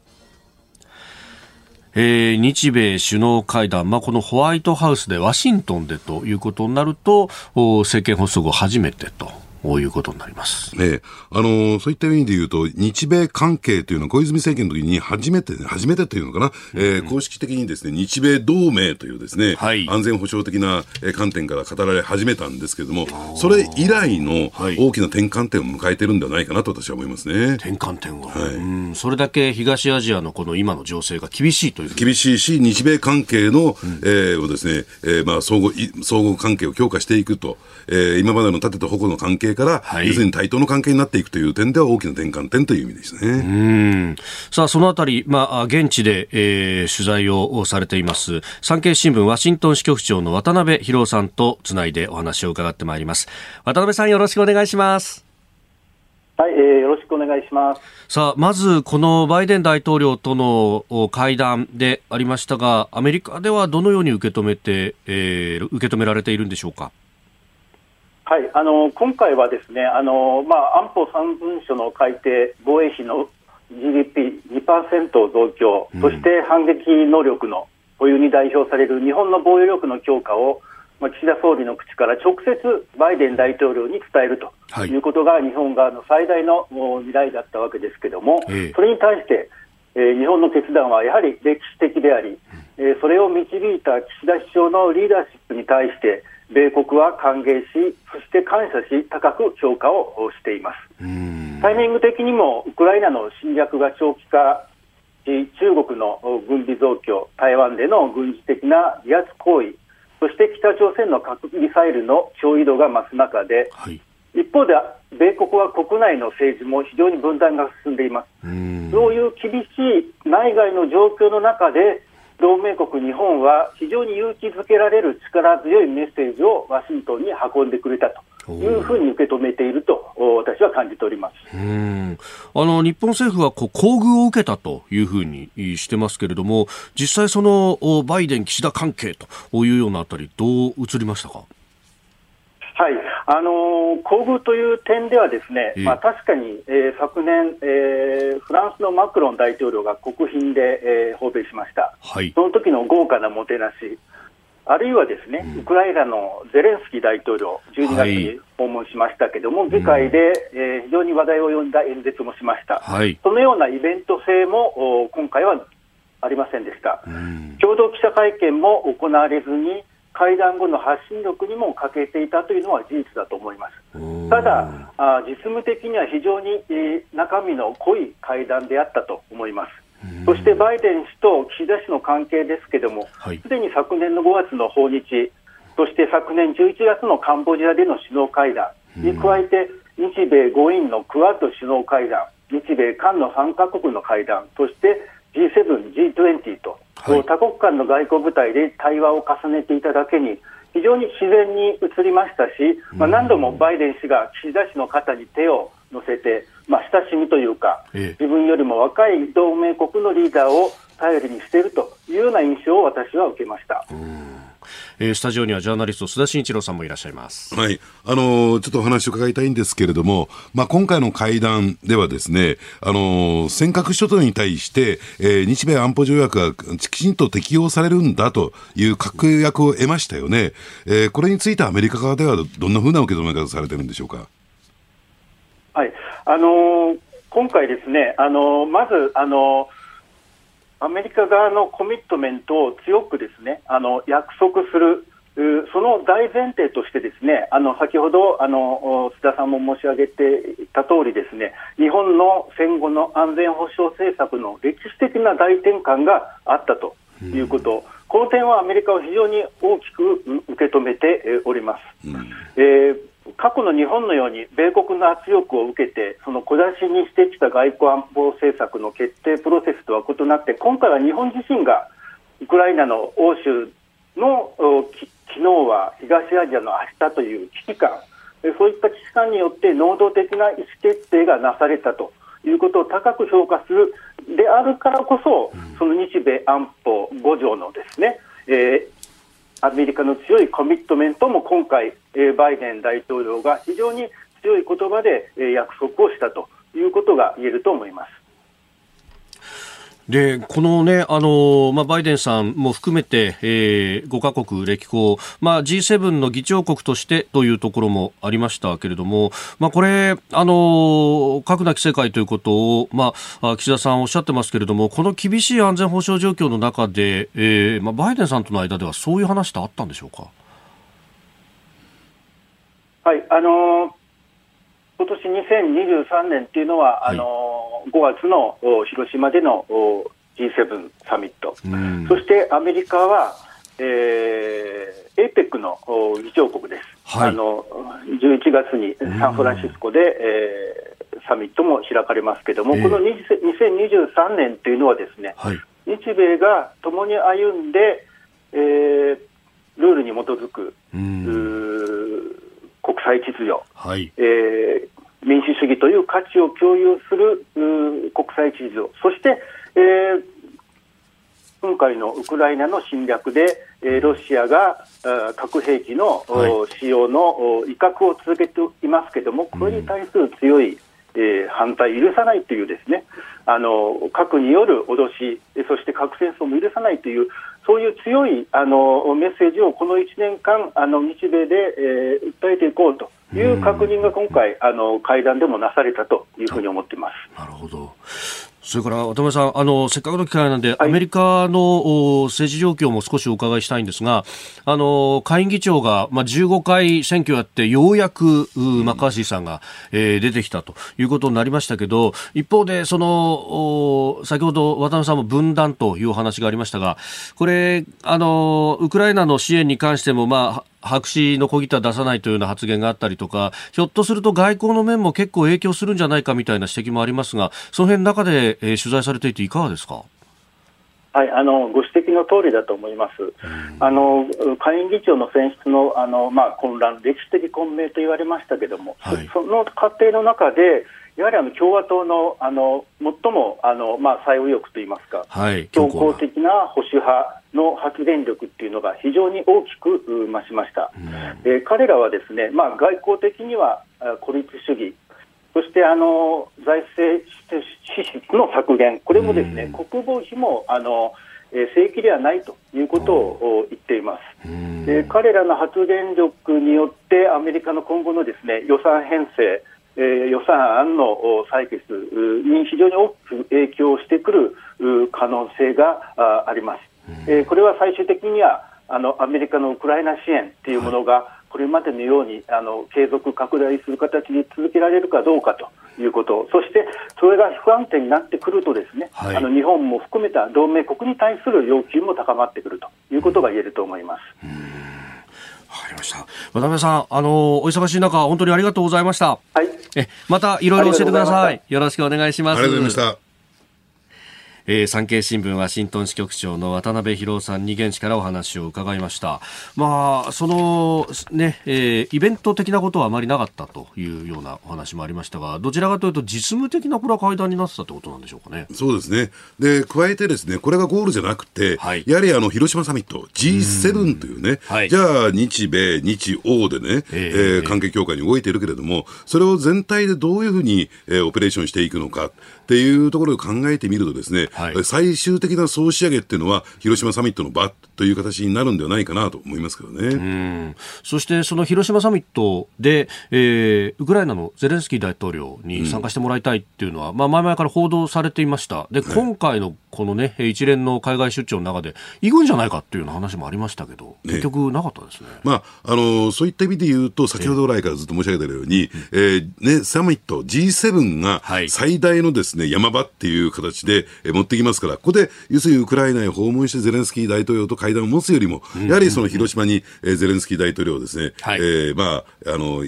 えー、日米首脳会談、まあ、このホワイトハウスでワシントンでということになると、政権発足後初めてと。こういうことになります、ね、あのそういった意味で言うと日米関係というのは小泉政権の時に初めて初めてというのかな、うんうんえー、公式的にですね日米同盟というですね、はい、安全保障的な観点から語られ始めたんですけれどもそれ以来の大きな転換点を迎えているんではないかなと私は思いますね、はい、転換点は、はい、うんそれだけ東アジアのこの今の情勢が厳しいという厳しいし日米関係の、うんえー、をですね、えーまあ、相互、相互関係を強化していくと、えー、今までの立てた矛の関係係から、はい、要するに対等の関係になっていくという点では大きな転換点という意味ですね。うん、さあそのあたり、まあ、現地で、えー、取材をされています産経新聞ワシントン支局長の渡辺博夫さんとつないでお話を伺ってまいります。渡辺さん、よろしくお願いします。はい、えー、よろしくお願いします。さあ、まずこのバイデン大統領との会談でありましたが、アメリカではどのように受け止めて、えー、受け止められているんでしょうか。はい、あの今回はですね、あの、まあ、安保さん文書の改定、防衛費の ジーディーピーにパーセント 増強、そして反撃能力の保有に代表される日本の防衛力の強化を岸田総理の口から直接バイデン大統領に伝えるということが日本側の最大の未来だったわけですけれども、はい、それに対して、えー、日本の決断はやはり歴史的であり、えー、それを導いた岸田首相のリーダーシップに対して米国は歓迎し、そして感謝し、高く評価をしています。うん、タイミング的にもウクライナの侵略が長期化、中国の軍備増強、台湾での軍事的な威圧行為、そして北朝鮮の核ミサイルの脅威度が増す中で、はい、一方で米国は国内の政治も非常に分断が進んでいます。うーん、そういう厳しい内外の状況の中で同盟国日本は非常に勇気づけられる力強いメッセージをワシントンに運んでくれたというふうに受け止めていると私は感じております。うーん、あの日本政府はこう厚遇を受けたというふうにしてますけれども、実際そのバイデン岸田関係というようなあたりどう映りましたか。はい、あの厚遇という点ではですね、まあ、確かに、えー、昨年、えー、フランスのマクロン大統領が国賓で、えー、訪米しました、はい、その時の豪華なもてなし、あるいはですね、うん、ウクライナのゼレンスキー大統領じゅうにがつに訪問しましたけども、はい、議会で、えー、非常に話題を呼んだ演説もしました、はい、そのようなイベント性も今回はありませんでした、うん、共同記者会見も行われずに会談後の発信力にも欠けていたというのは事実だと思います。ただあ実務的には非常に、えー、中身の濃い会談であったと思います。そしてバイデン氏と岸田氏の関係ですけれども、はい、すでに昨年のごがつの訪日、そして昨年じゅういちがつのカンボジアでの首脳会談に加えて日米ごいんのクアッド首脳会談、日米韓のさんカ国の会談、そして ジーセブン、ジートゥエンティ とはい、多国間の外交部隊で対話を重ねていただけに非常に自然に移りましたし、まあ、何度もバイデン氏が岸田氏の肩に手を乗せて、まあ、親しみというか自分よりも若い同盟国のリーダーを頼りにしているというような印象を私は受けました。うん、えー、スタジオにはジャーナリスト須田慎一郎さんもいらっしゃいます、はい、あのー、ちょっとお話を伺いたいんですけれども、まあ、今回の会談ではですね、あのー、尖閣諸島に対して、えー、日米安保条約がきちんと適用されるんだという確約を得ましたよね、えー、これについてアメリカ側ではどんなふうな受け止め方をされてるんでしょうか。はい、あのー、今回ですね、あのー、まずあのーアメリカ側のコミットメントを強くですね、あの約束する、その大前提としてですね、あの先ほどあの須田さんも申し上げていた通りですね、日本の戦後の安全保障政策の歴史的な大転換があったということ、うん、この点はアメリカは非常に大きく受け止めております、うん、えー過去の日本のように米国の圧力を受けてその小出しにしてきた外交安保政策の決定プロセスとは異なって、今回は日本自身がウクライナの欧州の昨日は東アジアの明日という危機感、そういった危機感によって能動的な意思決定がなされたということを高く評価するであるからこそ、その日米安保ご条のですね、えーアメリカの強いコミットメントも今回バイデン大統領が非常に強い言葉で約束をしたということが言えると思います。でこのね、あのまあ、バイデンさんも含めて、えー、ごカ国歴訪、まあ、ジーセブン の議長国としてというところもありましたけれども、まあ、これあの核なき世界ということを、まあ、岸田さんおっしゃってますけれども、この厳しい安全保障状況の中で、えーまあ、バイデンさんとの間ではそういう話ってあったんでしょうか。はい、あのー今年にせんにじゅうさんねんというのは、はい、あのごがつの広島での ジーセブン サミット、そしてアメリカは、えー、エーペック の議長国です。はい、あのじゅういちがつにサンフランシスコで、うんえー、サミットも開かれますけれども、えー、このにせんにじゅうさんねんというのはですね、はい、日米が共に歩んで、えー、ルールに基づく、うん、国際秩序、はいえー、民主主義という価値を共有する国際秩序、そして、えー、今回のウクライナの侵略でロシアが核兵器の使用の威嚇を続けていますけれども、これに対する強い反対を許さないというですね、あの核による脅し、そして核戦争も許さないという、そういう強いあのメッセージをこのいちねんかんあの日米で、えー、訴えていこうという確認が今回あの会談でもなされたというふうに思っています。なるほど。それから渡辺さん、あのせっかくの機会なんで、はい、アメリカの政治状況も少しお伺いしたいんですが、あの下院議長が、まあ、じゅうごかい選挙やってようやくマッカーシーさんが、えー、出てきたということになりましたけど、一方でその先ほど渡辺さんも分断というお話がありましたが、これあのウクライナの支援に関しても、まあ白紙の小ギター出さないというような発言があったりとか、ひょっとすると外交の面も結構影響するんじゃないかみたいな指摘もありますが、その辺の中で、えー、取材されていていかがですか。はい、あのご指摘の通りだと思います。あの下院議長の選出の、あの、まあ、混乱、歴史的混迷と言われましたけども、はい、その過程の中でやはりあの共和党 の, あの最もあの、まあ、最右翼といいますか、はい、強硬的な保守派の発言力というのが非常に大きく増しました、うんえー、彼らはですね、まあ、外交的には孤立主義、そしてあの財政支出の削減、これもですね、うん、国防費もあの正規ではないということを言っています。うんえー、彼らの発言力によってアメリカの今後のですね、予算編成、えー、予算案の採決に非常に大きく影響してくる可能性があります。えー、これは最終的にはあのアメリカのウクライナ支援というものがこれまでのようにあの継続拡大する形に続けられるかどうかということ、そしてそれが不安定になってくるとですね、はい、あの日本も含めた同盟国に対する要求も高まってくるということが言えると思います。うん、わかりました。渡辺さん、あのお忙しい中本当にありがとうございました。はい、えまたいろいろ教えてください。よろしくお願いします。ありがとうございました。えー、産経新聞ワシントン支局長の渡辺博夫さんに現地からお話を伺いました。まあそのね、えー、イベント的なことはあまりなかったというようなお話もありましたが、どちらかというと実務的なこれは会談になってたということなんでしょうかね。そうですね。で加えてですね、これがゴールじゃなくて、はい、やはりあの広島サミット ジーセブン というね、はい、じゃあ日米日欧でね、えーえー、関係強化に動いているけれども、それを全体でどういうふうに、えー、オペレーションしていくのかっていうところを考えてみるとですね、はい、最終的な総仕上げっていうのは広島サミットの場という形になるんではないかなと思いますけどね。うん、そしてその広島サミットで、えー、ウクライナのゼレンスキー大統領に参加してもらいたいっていうのは、うんまあ、前々から報道されていました。で、はい、今回のこのね一連の海外出張の中で行くんじゃないかっていうような話もありましたけど、結局なかったですね。ねまあ、あのそういった意味で言うと先ほど来からずっと申し上げているように、えーえーね、サミット ジーセブン が最大のですね、はい、山場っていう形で持ってきますから、ここで要するにウクライナへ訪問してゼレンスキー大統領と会談を持つよりも、やはりその広島にゼレンスキー大統領をですね、はいえーまあ、あの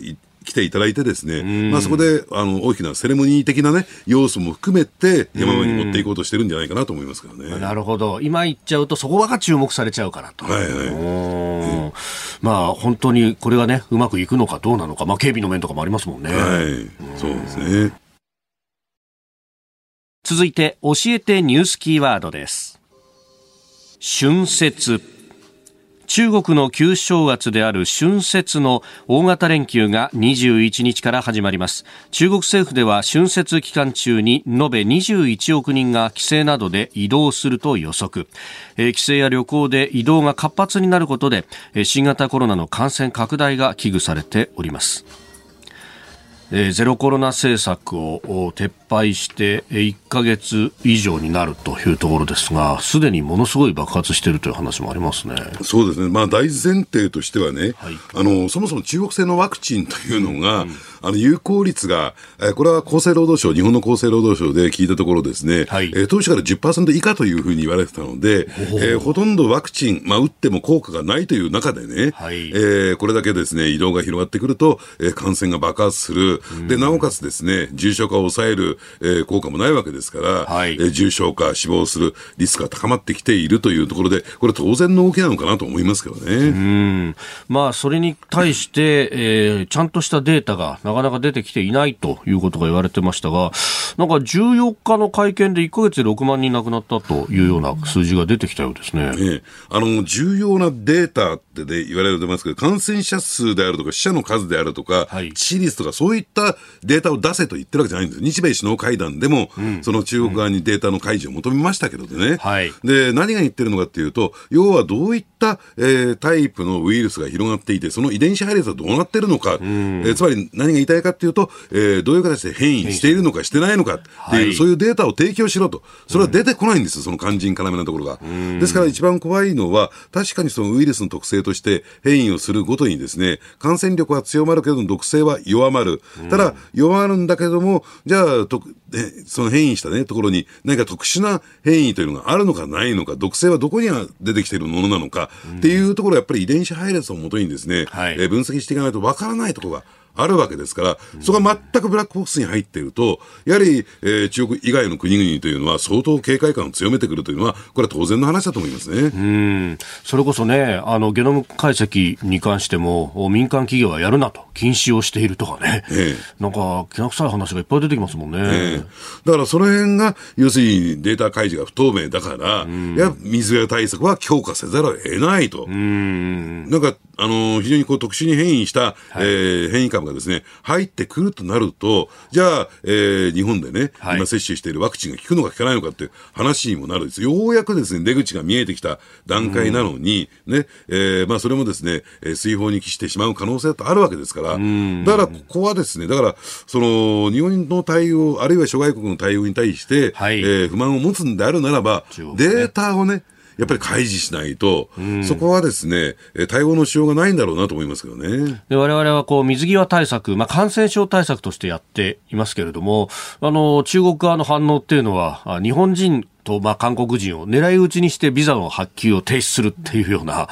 来ていただいてですね、まあ、そこであの大きなセレモニー的な、ね、要素も含めて山場に持っていこうとしてるんじゃないかなと思いますからね。なるほど。今言っちゃうとそこが注目されちゃうからと、はいはいねまあ、本当にこれがねうまくいくのかどうなのか、まあ、警備の面とかもありますもんね。はい、そうですね。続いて教えてニュースキーワードです。春節。中国の旧正月である春節の大型連休がにじゅういちにちから始まります。中国政府では春節期間中に延べにじゅういちおくにんが帰省などで移動すると予測、えー、帰省や旅行で移動が活発になることで、えー、新型コロナの感染拡大が危惧されております。えー、ゼロコロナ政策を撤廃していっかげつ以上になるというところですが、すでにものすごい爆発しているという話もありますね。そうですね、まあ、大前提としてはね、はい、あのそもそも中国製のワクチンというのが、うん、あの有効率が、えー、これは厚生労働省、日本の厚生労働省で聞いたところですね、はい、えー、当初から じゅっパーセント 以下というふうに言われてたので、えー、ほとんどワクチン、まあ、打っても効果がないという中でね、はい、えー、これだけですね、移動が広がってくると、えー、感染が爆発する、でなおかつですね、重症化を抑える、えー、効果もないわけですから、はい、えー、重症化、死亡するリスクが高まってきているというところで、これ当然の動きなのかなと思いますけどね。うん、まあ、それに対して、えー、ちゃんとしたデータがなかなか出てきていないということが言われてましたが、なんかじゅうよっかの会見でいっかげつでろくまんにん亡くなったというような数字が出てきたようですね。ね、あの重要なデータってで言われてますけど、感染者数であるとか死者の数であるとか、はい、致死率とかそういったデータを出せと言ってるわけじゃないんです。日米首脳会談でも、うん、その中国側にデータの開示を求めましたけどね、うん、はい、で何が言ってるのかっていうと、要はどういった、えー、タイプのウイルスが広がっていて、その遺伝子配列はどうなってるのか、うん、えー、つまり何が言いたいかっていうと、えー、どういう形で変異しているのかしてないのかっていう、はい、そういうデータを提供しろと。それは出てこないんですよ、その肝心要なところが、うん、ですから一番怖いのは、確かにそのウイルスの特性として変異をするごとにですね、感染力は強まるけど毒性は弱まる、ただ弱まるんだけども、じゃあとその変異した、ね、ところに何か特殊な変異というのがあるのかないのか、毒性はどこに出てきているものなのかっていうところは、やっぱり遺伝子配列をもとにですね、はい、えー、分析していかないとわからないところがあるわけですから、そこが全くブラックボックスに入っていると、やはり、えー、中国以外の国々というのは相当警戒感を強めてくるというのは、これは当然の話だと思いますね。うん、それこそね、あのゲノム解析に関しても民間企業はやるなと禁止をしているとかね、ええ、なんか気な臭い話がいっぱい出てきますもんね、ええ、だからその辺が要するにデータ開示が不透明だから、うん、や水際対策は強化せざるを得ないと、うん、なんかあの非常にこう特殊に変異した、はい、えー、変異株がですね、入ってくるとなると、じゃあ、えー、日本でね、はい、今接種しているワクチンが効くのか効かないのかっていう話にもなるんです。ようやくですね、出口が見えてきた段階なのに、ね、えーまあ、それもですね、水泡に帰してしまう可能性だとあるわけですから、だからここはですね、だからその日本の対応、あるいは諸外国の対応に対して、はい、えー、不満を持つんであるならば、データをね、やっぱり開示しないと、うん、そこはですね、対応のしようがないんだろうなと思いますけどね。で、我々はこう水際対策、まあ、感染症対策としてやっていますけれども、あの中国側の反応っていうのは、日本人と、まあ、韓国人を狙い撃ちにしてビザの発給を停止するっていうような、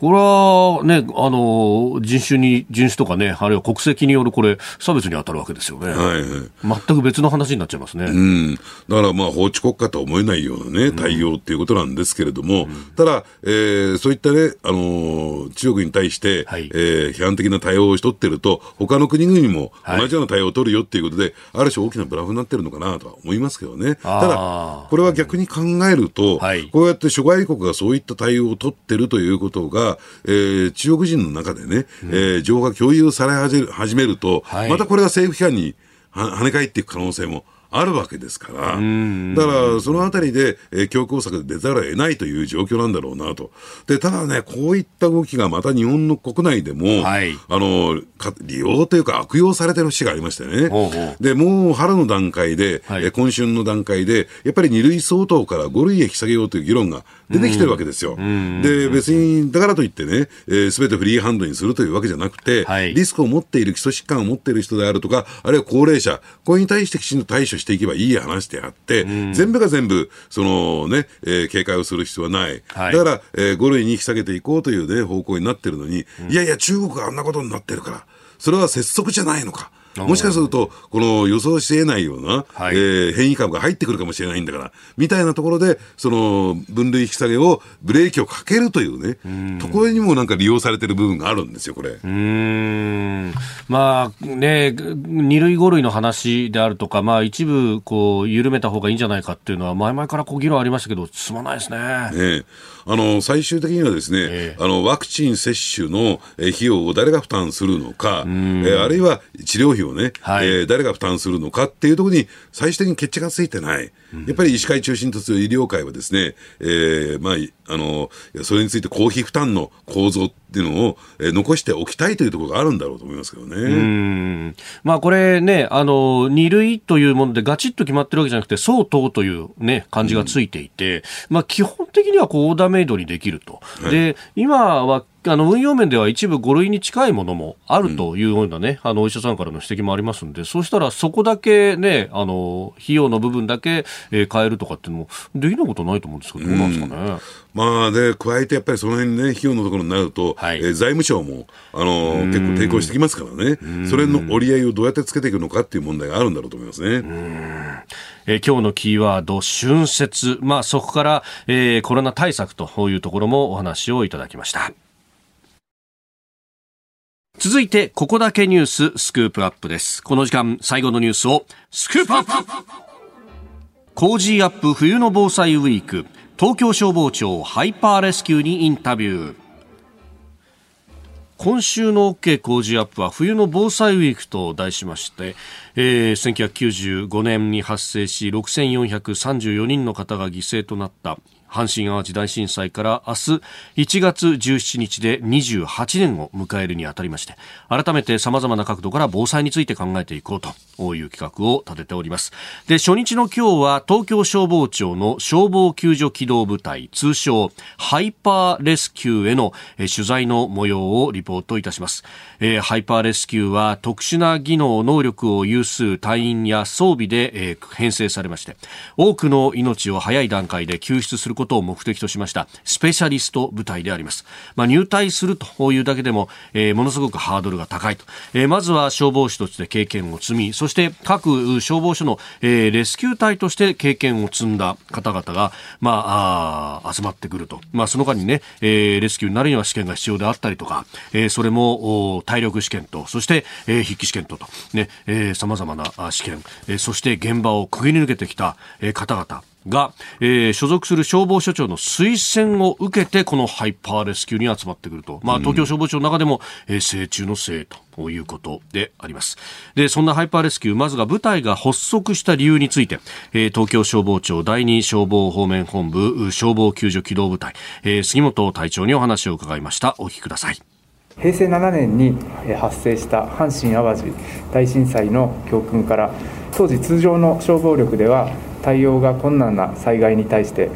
これはね、あの人種に人種とかね、あるいは国籍によるこれ差別に当たるわけですよね、はいはい、全く別の話になっちゃいますね、うん、だからまあ法治国家とは思えないような、ね、対応ということなんですけれども、うん、ただ、えー、そういった、ね、あのー、中国に対して、はい、えー、批判的な対応をしとってると、他の国々も同じような対応を取るよということで、はい、ある種大きなブラフになってるのかなとは思いますけどね。ただこれは逆に考えると、うん、はい、こうやって諸外国がそういった対応を取ってるということが、えー、中国人の中でね、うん、えー、情報が共有され始める、始めると、はい、またこれが政府批判には跳ね返っていく可能性もあるわけですから、うん、だからそのあたりで、えー、強硬策で出ざるを得ないという状況なんだろうなと。で、ただね、こういった動きがまた日本の国内でも、はい、あの利用というか悪用されてる節がありましてね、ほうほう、でもう春の段階で、はい、えー、今春の段階でやっぱりに類相当からご類へ引き下げようという議論が出てきてるわけですよ、うん、で、別にだからといってね、えー、全てフリーハンドにするというわけじゃなくて、はい、リスクを持っている、基礎疾患を持っている人であるとか、あるいは高齢者、これに対してきちんと対処していけばいい話であって、うん、全部が全部その、ね、えー、警戒をする必要はない、はい、だから、えー、ご類に引き下げていこうという、ね、方向になってるのに、うん、いやいや中国があんなことになってるからそれは拙速じゃないのか、もしかするとこの予想していないような、はい、えー、変異株が入ってくるかもしれないんだからみたいなところで、その分類引き下げをブレーキをかけるというね、うん、ところにもなんか利用されている部分があるんですよ、これ。うーん、まあね、に類ご類の話であるとか、まあ、一部こう緩めた方がいいんじゃないかっていうのは前々からこう議論ありましたけど、進まないですね。ね、あの最終的にはですね、えー、あのワクチン接種の費用を誰が負担するのか、えー、あるいは治療費をね、はい、えー、誰が負担するのかっていうところに最終的に決着がついてない。やっぱり医師会中心とする医療界はですね、えー、まあ、あの、それについて公費負担の構造っていうのを残しておきたいというところがあるんだろうと思いますけどね。うーん、まあ、これね、あの、二類というものでガチッと決まってるわけじゃなくて、相当というね、漢字がついていて、うん、まあ、基本的にはこう、オーダーメイドにできると。はい、で、今は、あの運用面では一部ご類に近いものもあるというようなね、うん、あのお医者さんからの指摘もありますんで、そうしたらそこだけね、あの費用の部分だけ、えー、変えるとかっていうのもできないことはないと思うんですけど、どうなんですかね。うん、まあ、で加えてやっぱりその辺ね、費用のところになると、はい、えー、財務省もあのー、結構抵抗してきますからね、それの折り合いをどうやってつけていくのかっていう問題があるんだろうと思いますね。うん、えー、今日のキーワード春節、まあ、そこから、えー、コロナ対策というところもお話をいただきました。続いてここだけニューススクープアップです。この時間最後のニュースをスクープアップ。Cozyアップ冬の防災ウィーク、東京消防庁ハイパーレスキューにインタビュー。今週の OK 工事アップは冬の防災ウィークと題しまして、えー、せんきゅうひゃくきゅうじゅうごねんに発生しろくせんよんひゃくさんじゅうよにんの方が犠牲となった阪神淡路大震災から明日いちがつじゅうしちにちでにじゅうはちねんを迎えるにあたりまして、改めて様々な角度から防災について考えていこうという企画を立てております。で、初日の今日は東京消防庁の消防救助機動部隊、通称ハイパーレスキューへの取材の模様をリポートいたします。えー、ハイパーレスキューは特殊な技能能力を有する隊員や装備で、えー、編成されまして、多くの命を早い段階で救出することを目的としましたスペシャリスト部隊であります。まあ、入隊するというだけでも、えー、ものすごくハードルが高いと、えー、まずは消防士として経験を積み、そして各消防署の、えー、レスキュー隊として経験を積んだ方々が、まあ、あ集まってくると、まあ、その間にね、えー、レスキューになるには試験が必要であったりとか、えー、それも体力試験と、そして、えー、筆記試験ととね、えー、様々な試験、えー、そして現場をくぐり抜けてきた、えー、方々が、えー、所属する消防署長の推薦を受けて、このハイパーレスキューに集まってくると、まあ、東京消防庁の中でも、えー、精忠の精ということであります。で、そんなハイパーレスキュー、まずが部隊が発足した理由について、えー、東京消防庁だいに消防方面本部消防救助機動部隊、えー、杉本隊長にお話を伺いました。お聞きください。平成ななねんに発生した阪神淡路大震災の教訓から、当時通常の消防力では対応が困難な災害に対して、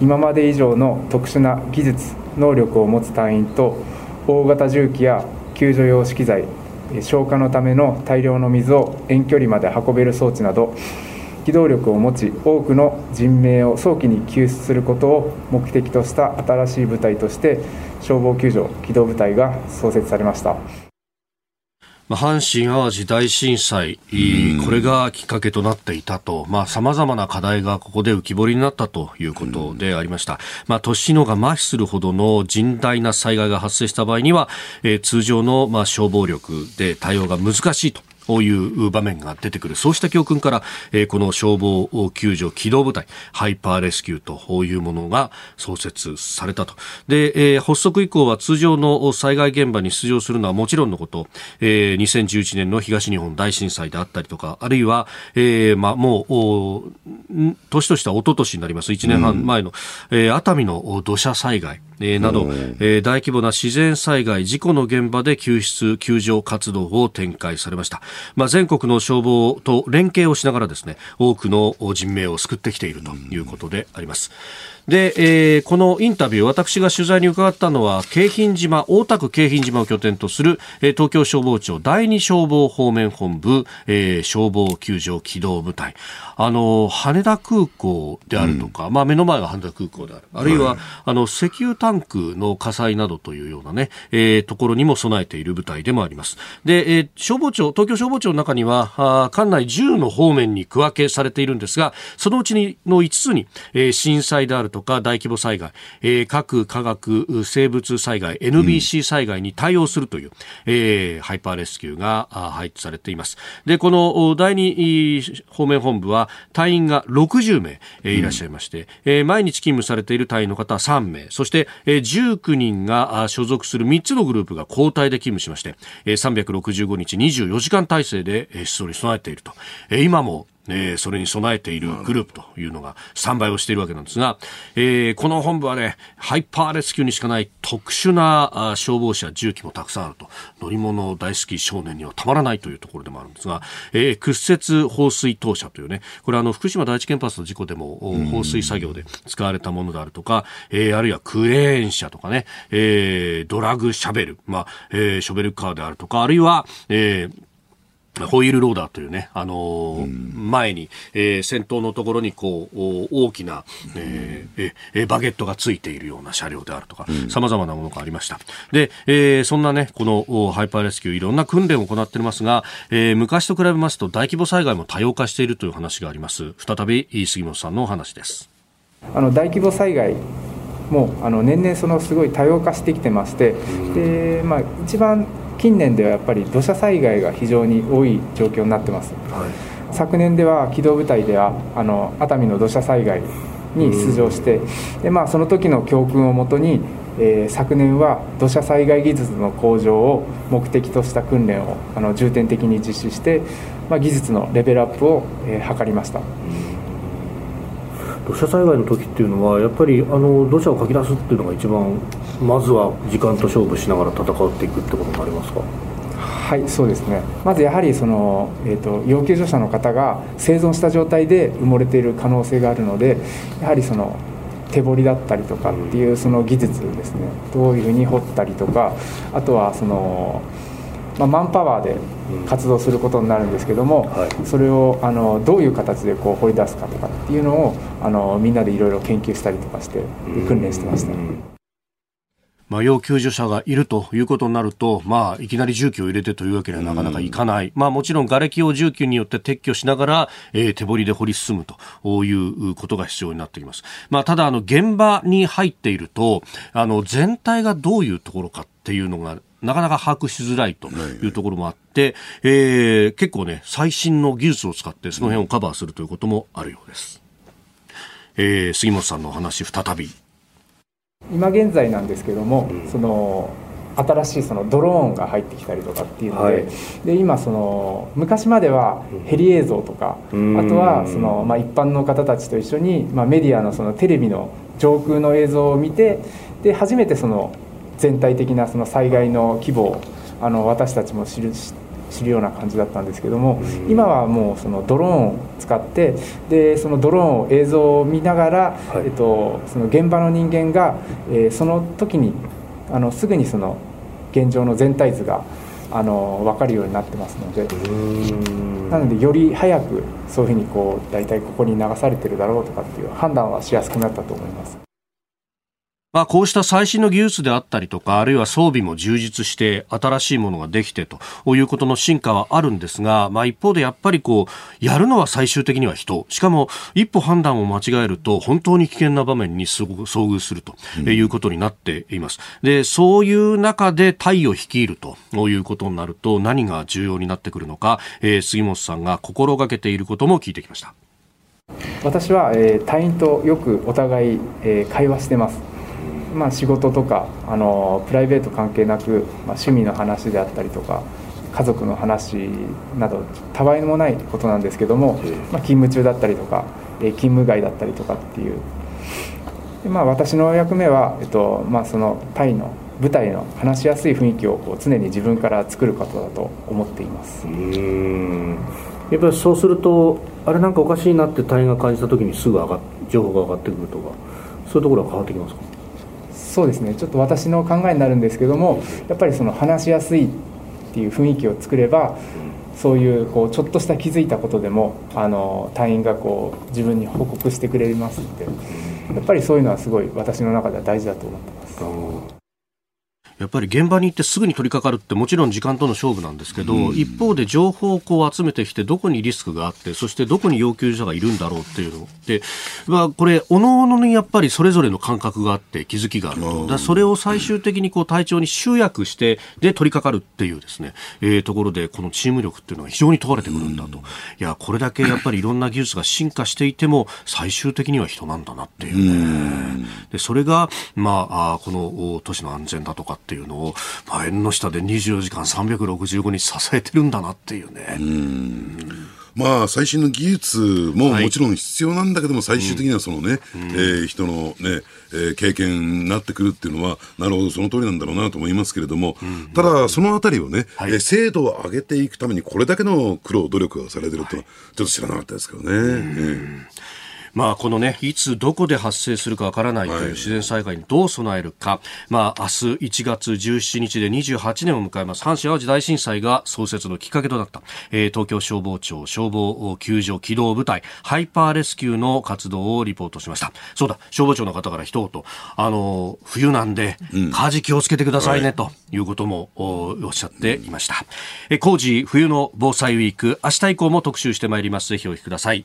今まで以上の特殊な技術能力を持つ隊員と大型重機や救助用資機材、消火のための大量の水を遠距離まで運べる装置など、機動力を持ち多くの人命を早期に救出することを目的とした新しい部隊として消防救助機動部隊が創設されました。阪神淡路大震災、これがきっかけとなっていたと、まあ、様々な課題がここで浮き彫りになったということでありました。まあ、年のが麻痺するほどの甚大な災害が発生した場合には、えー、通常のまあ消防力で対応が難しいと、こういう場面が出てくる。そうした教訓から、えー、この消防救助機動部隊、ハイパーレスキューというものが創設されたと。で、えー、発足以降は通常の災害現場に出場するのはもちろんのこと、えー、にせんじゅういちねんの東日本大震災であったりとか、あるいは、えー、まあ、もう、年としては一昨年になります。いちねんはんまえの、うん、えー、熱海の土砂災害、えー、など、えー、大規模な自然災害、事故の現場で救出、救助活動を展開されました。まあ、全国の消防と連携をしながらですね、多くの人命を救ってきているということであります。で、えー、このインタビュー、私が取材に伺ったのは京浜島、大田区京浜島を拠点とする、えー、東京消防庁だいに消防方面本部、えー、消防救助機動部隊、あの羽田空港であるとか、うん、まあ、目の前が羽田空港である、あるいは、はい、あの石油タンクの火災などというようなね、えー、ところにも備えている部隊でもあります。で、えー、消防庁、東京消防庁の中にはあ管内じゅうの方面に区分けされているんですが、そのうちにのいつつに、えー、震災であるとか大規模災害、えー、核化学生物災害 エヌビーシー 災害に対応するという、うん、えー、ハイパーレスキューが配置されています。で、このだいに方面本部は隊員がろくじゅうめい、えー、いらっしゃいまして、うん、えー、毎日勤務されている隊員の方はさんめい、そして、えー、じゅうきゅうにんが所属するみっつのグループが交代で勤務しまして、えー、さんびゃくろくじゅうごにちにじゅうよじかん体制で出動に備えていると、えー、今もえー、それに備えているグループというのがスタンバイをしているわけなんですが、えー、この本部はね、ハイパーレスキューにしかない特殊な消防車、重機もたくさんあると、乗り物大好き少年にはたまらないというところでもあるんですが、えー、屈折放水投射というね、これはあの福島第一原発の事故でも放水作業で使われたものであるとか、えー、あるいはクレーン車とかね、えー、ドラグシャベル、まあえー、ショベルカーであるとか、あるいは、えーホイールローダーというね、あのーうん、前に、えー、先頭のところにこう大きな、えーえー、バゲットがついているような車両であるとか、うん、様々なものがありました。で、えー、そんなね、このハイパーレスキューいろんな訓練を行っていますが、えー、昔と比べますと大規模災害も多様化しているという話があります。再び杉本さんのお話です。あの大規模災害もあの年々そのすごい多様化してきてまして、うん、で、まあ一番近年ではやっぱり土砂災害が非常に多い状況になってます、はい、昨年では機動部隊ではあの熱海の土砂災害に出場して、うん、で、まあ、その時の教訓をもとに、えー、昨年は土砂災害技術の向上を目的とした訓練をあの重点的に実施して、まあ、技術のレベルアップを、えー、図りました。土砂災害の時っていうのはやっぱりあの土砂をかき出すっていうのが一番まずは時間と勝負しながら戦っていくってことになりますか？はい、そうですね。まずやはりその、えーと、要救助者の方が生存した状態で埋もれている可能性があるので、やはりその手掘りだったりとかっていうその技術ですね、どういうふうに掘ったりとか、あとはその、まあ、マンパワーで活動することになるんですけども、うんはい、それをあのどういう形でこう掘り出すかとかっていうのをあのみんなでいろいろ研究したりとかして訓練してました、ね。うんうん、まあ、要救助者がいるということになると、まあ、いきなり重機を入れてというわけにはなかなかいかない、うん、まあ、もちろん瓦礫を重機によって撤去しながら、えー、手掘りで掘り進むということが必要になってきます。まあ、ただあの現場に入っているとあの全体がどういうところかっていうのがなかなか把握しづらいというところもあって、はいはい、えー、結構ね、最新の技術を使ってその辺をカバーするということもあるようです。えー、杉本さんのお話、再び。今現在なんですけども、うん、その新しいそのドローンが入ってきたりとかっていうので、はい、で今その昔まではヘリ映像とか、うん、あとはその、まあ、一般の方たちと一緒に、まあ、メディアのそのテレビの上空の映像を見て、で初めてその全体的なその災害の規模をあの私たちも知る、知るような感じだったんですけども、今はもうそのドローンを使って、でそのドローンを映像を見ながら、えっと、その現場の人間が、えー、その時にあのすぐにその現状の全体図があの分かるようになってますので、なのでより早くそういうふうにこう大体ここに流されてるだろうとかっていう判断はしやすくなったと思います。まあ、こうした最新の技術であったりとか、あるいは装備も充実して新しいものができてということの進化はあるんですが、まあ、一方でやっぱりこうやるのは最終的には人、しかも一歩判断を間違えると本当に危険な場面に遭遇するということになっています、うん、でそういう中で隊を率いるということになると何が重要になってくるのか、えー、杉本さんが心がけていることも聞いてきました。私は、えー、隊員とよくお互い、えー、会話してます。まあ、仕事とかあのプライベート関係なく、まあ、趣味の話であったりとか家族の話などたわいもないことなんですけども、まあ、勤務中だったりとか、えー、勤務外だったりとかっていうで、まあ、私の役目は、えっとまあ、そのタイの舞台の話しやすい雰囲気をこう常に自分から作ることだと思っています。うーん、やっぱりそうするとあれなんかおかしいなって隊員が感じた時にすぐ上がっ情報が上がってくるとかそういうところは変わってきますか？そうですね、ちょっと私の考えになるんですけども、やっぱりその話しやすいっていう雰囲気を作れば、そういうこうちょっとした気づいたことでもあの隊員がこう自分に報告してくれますって、やっぱりそういうのはすごい私の中では大事だと思ってます。うん、やっぱり現場に行ってすぐに取り掛かるってもちろん時間との勝負なんですけど、うん、一方で情報をこう集めてきてどこにリスクがあってそしてどこに要求者がいるんだろうっていうのって、まあ、これおのおのにやっぱりそれぞれの感覚があって気づきがあると、だそれを最終的にこう体調に集約してで取り掛かるっていうですね、えー、ところでこのチーム力っていうのが非常に問われてくるんだと、うん、いやこれだけやっぱりいろんな技術が進化していても最終的には人なんだなっていう、ね、でそれが、まあ、あこの都市の安全だとかっていうのを、まあ、縁の下でにじゅうよじかんさんびゃくろくじゅうごにち支えてるんだなっていうね。うん、まあ、最新の技術ももちろん必要なんだけども、最終的にはその、ねうんえー、人の、ねえー、経験になってくるっていうのは、なるほどその通りなんだろうなと思いますけれども、うん、ただそのあたりをね、はいえー、精度を上げていくためにこれだけの苦労努力がされてると、はい、ちょっと知らなかったですけどね。うんまあ、このね、いつどこで発生するかわからないという自然災害にどう備えるか、はい、まあ、明日いちがつじゅうしちにちでにじゅうはちねんを迎えます阪神淡路大震災が創設のきっかけとなった、えー、東京消防庁消防救助機動部隊ハイパーレスキューの活動をリポートしました。そうだ、消防庁の方から一言、あの冬なんで火事気をつけてくださいね、うん、ということもおっしゃっていました。えー、Cozy冬の防災ウィーク、明日以降も特集してまいります。ぜひお聞きください。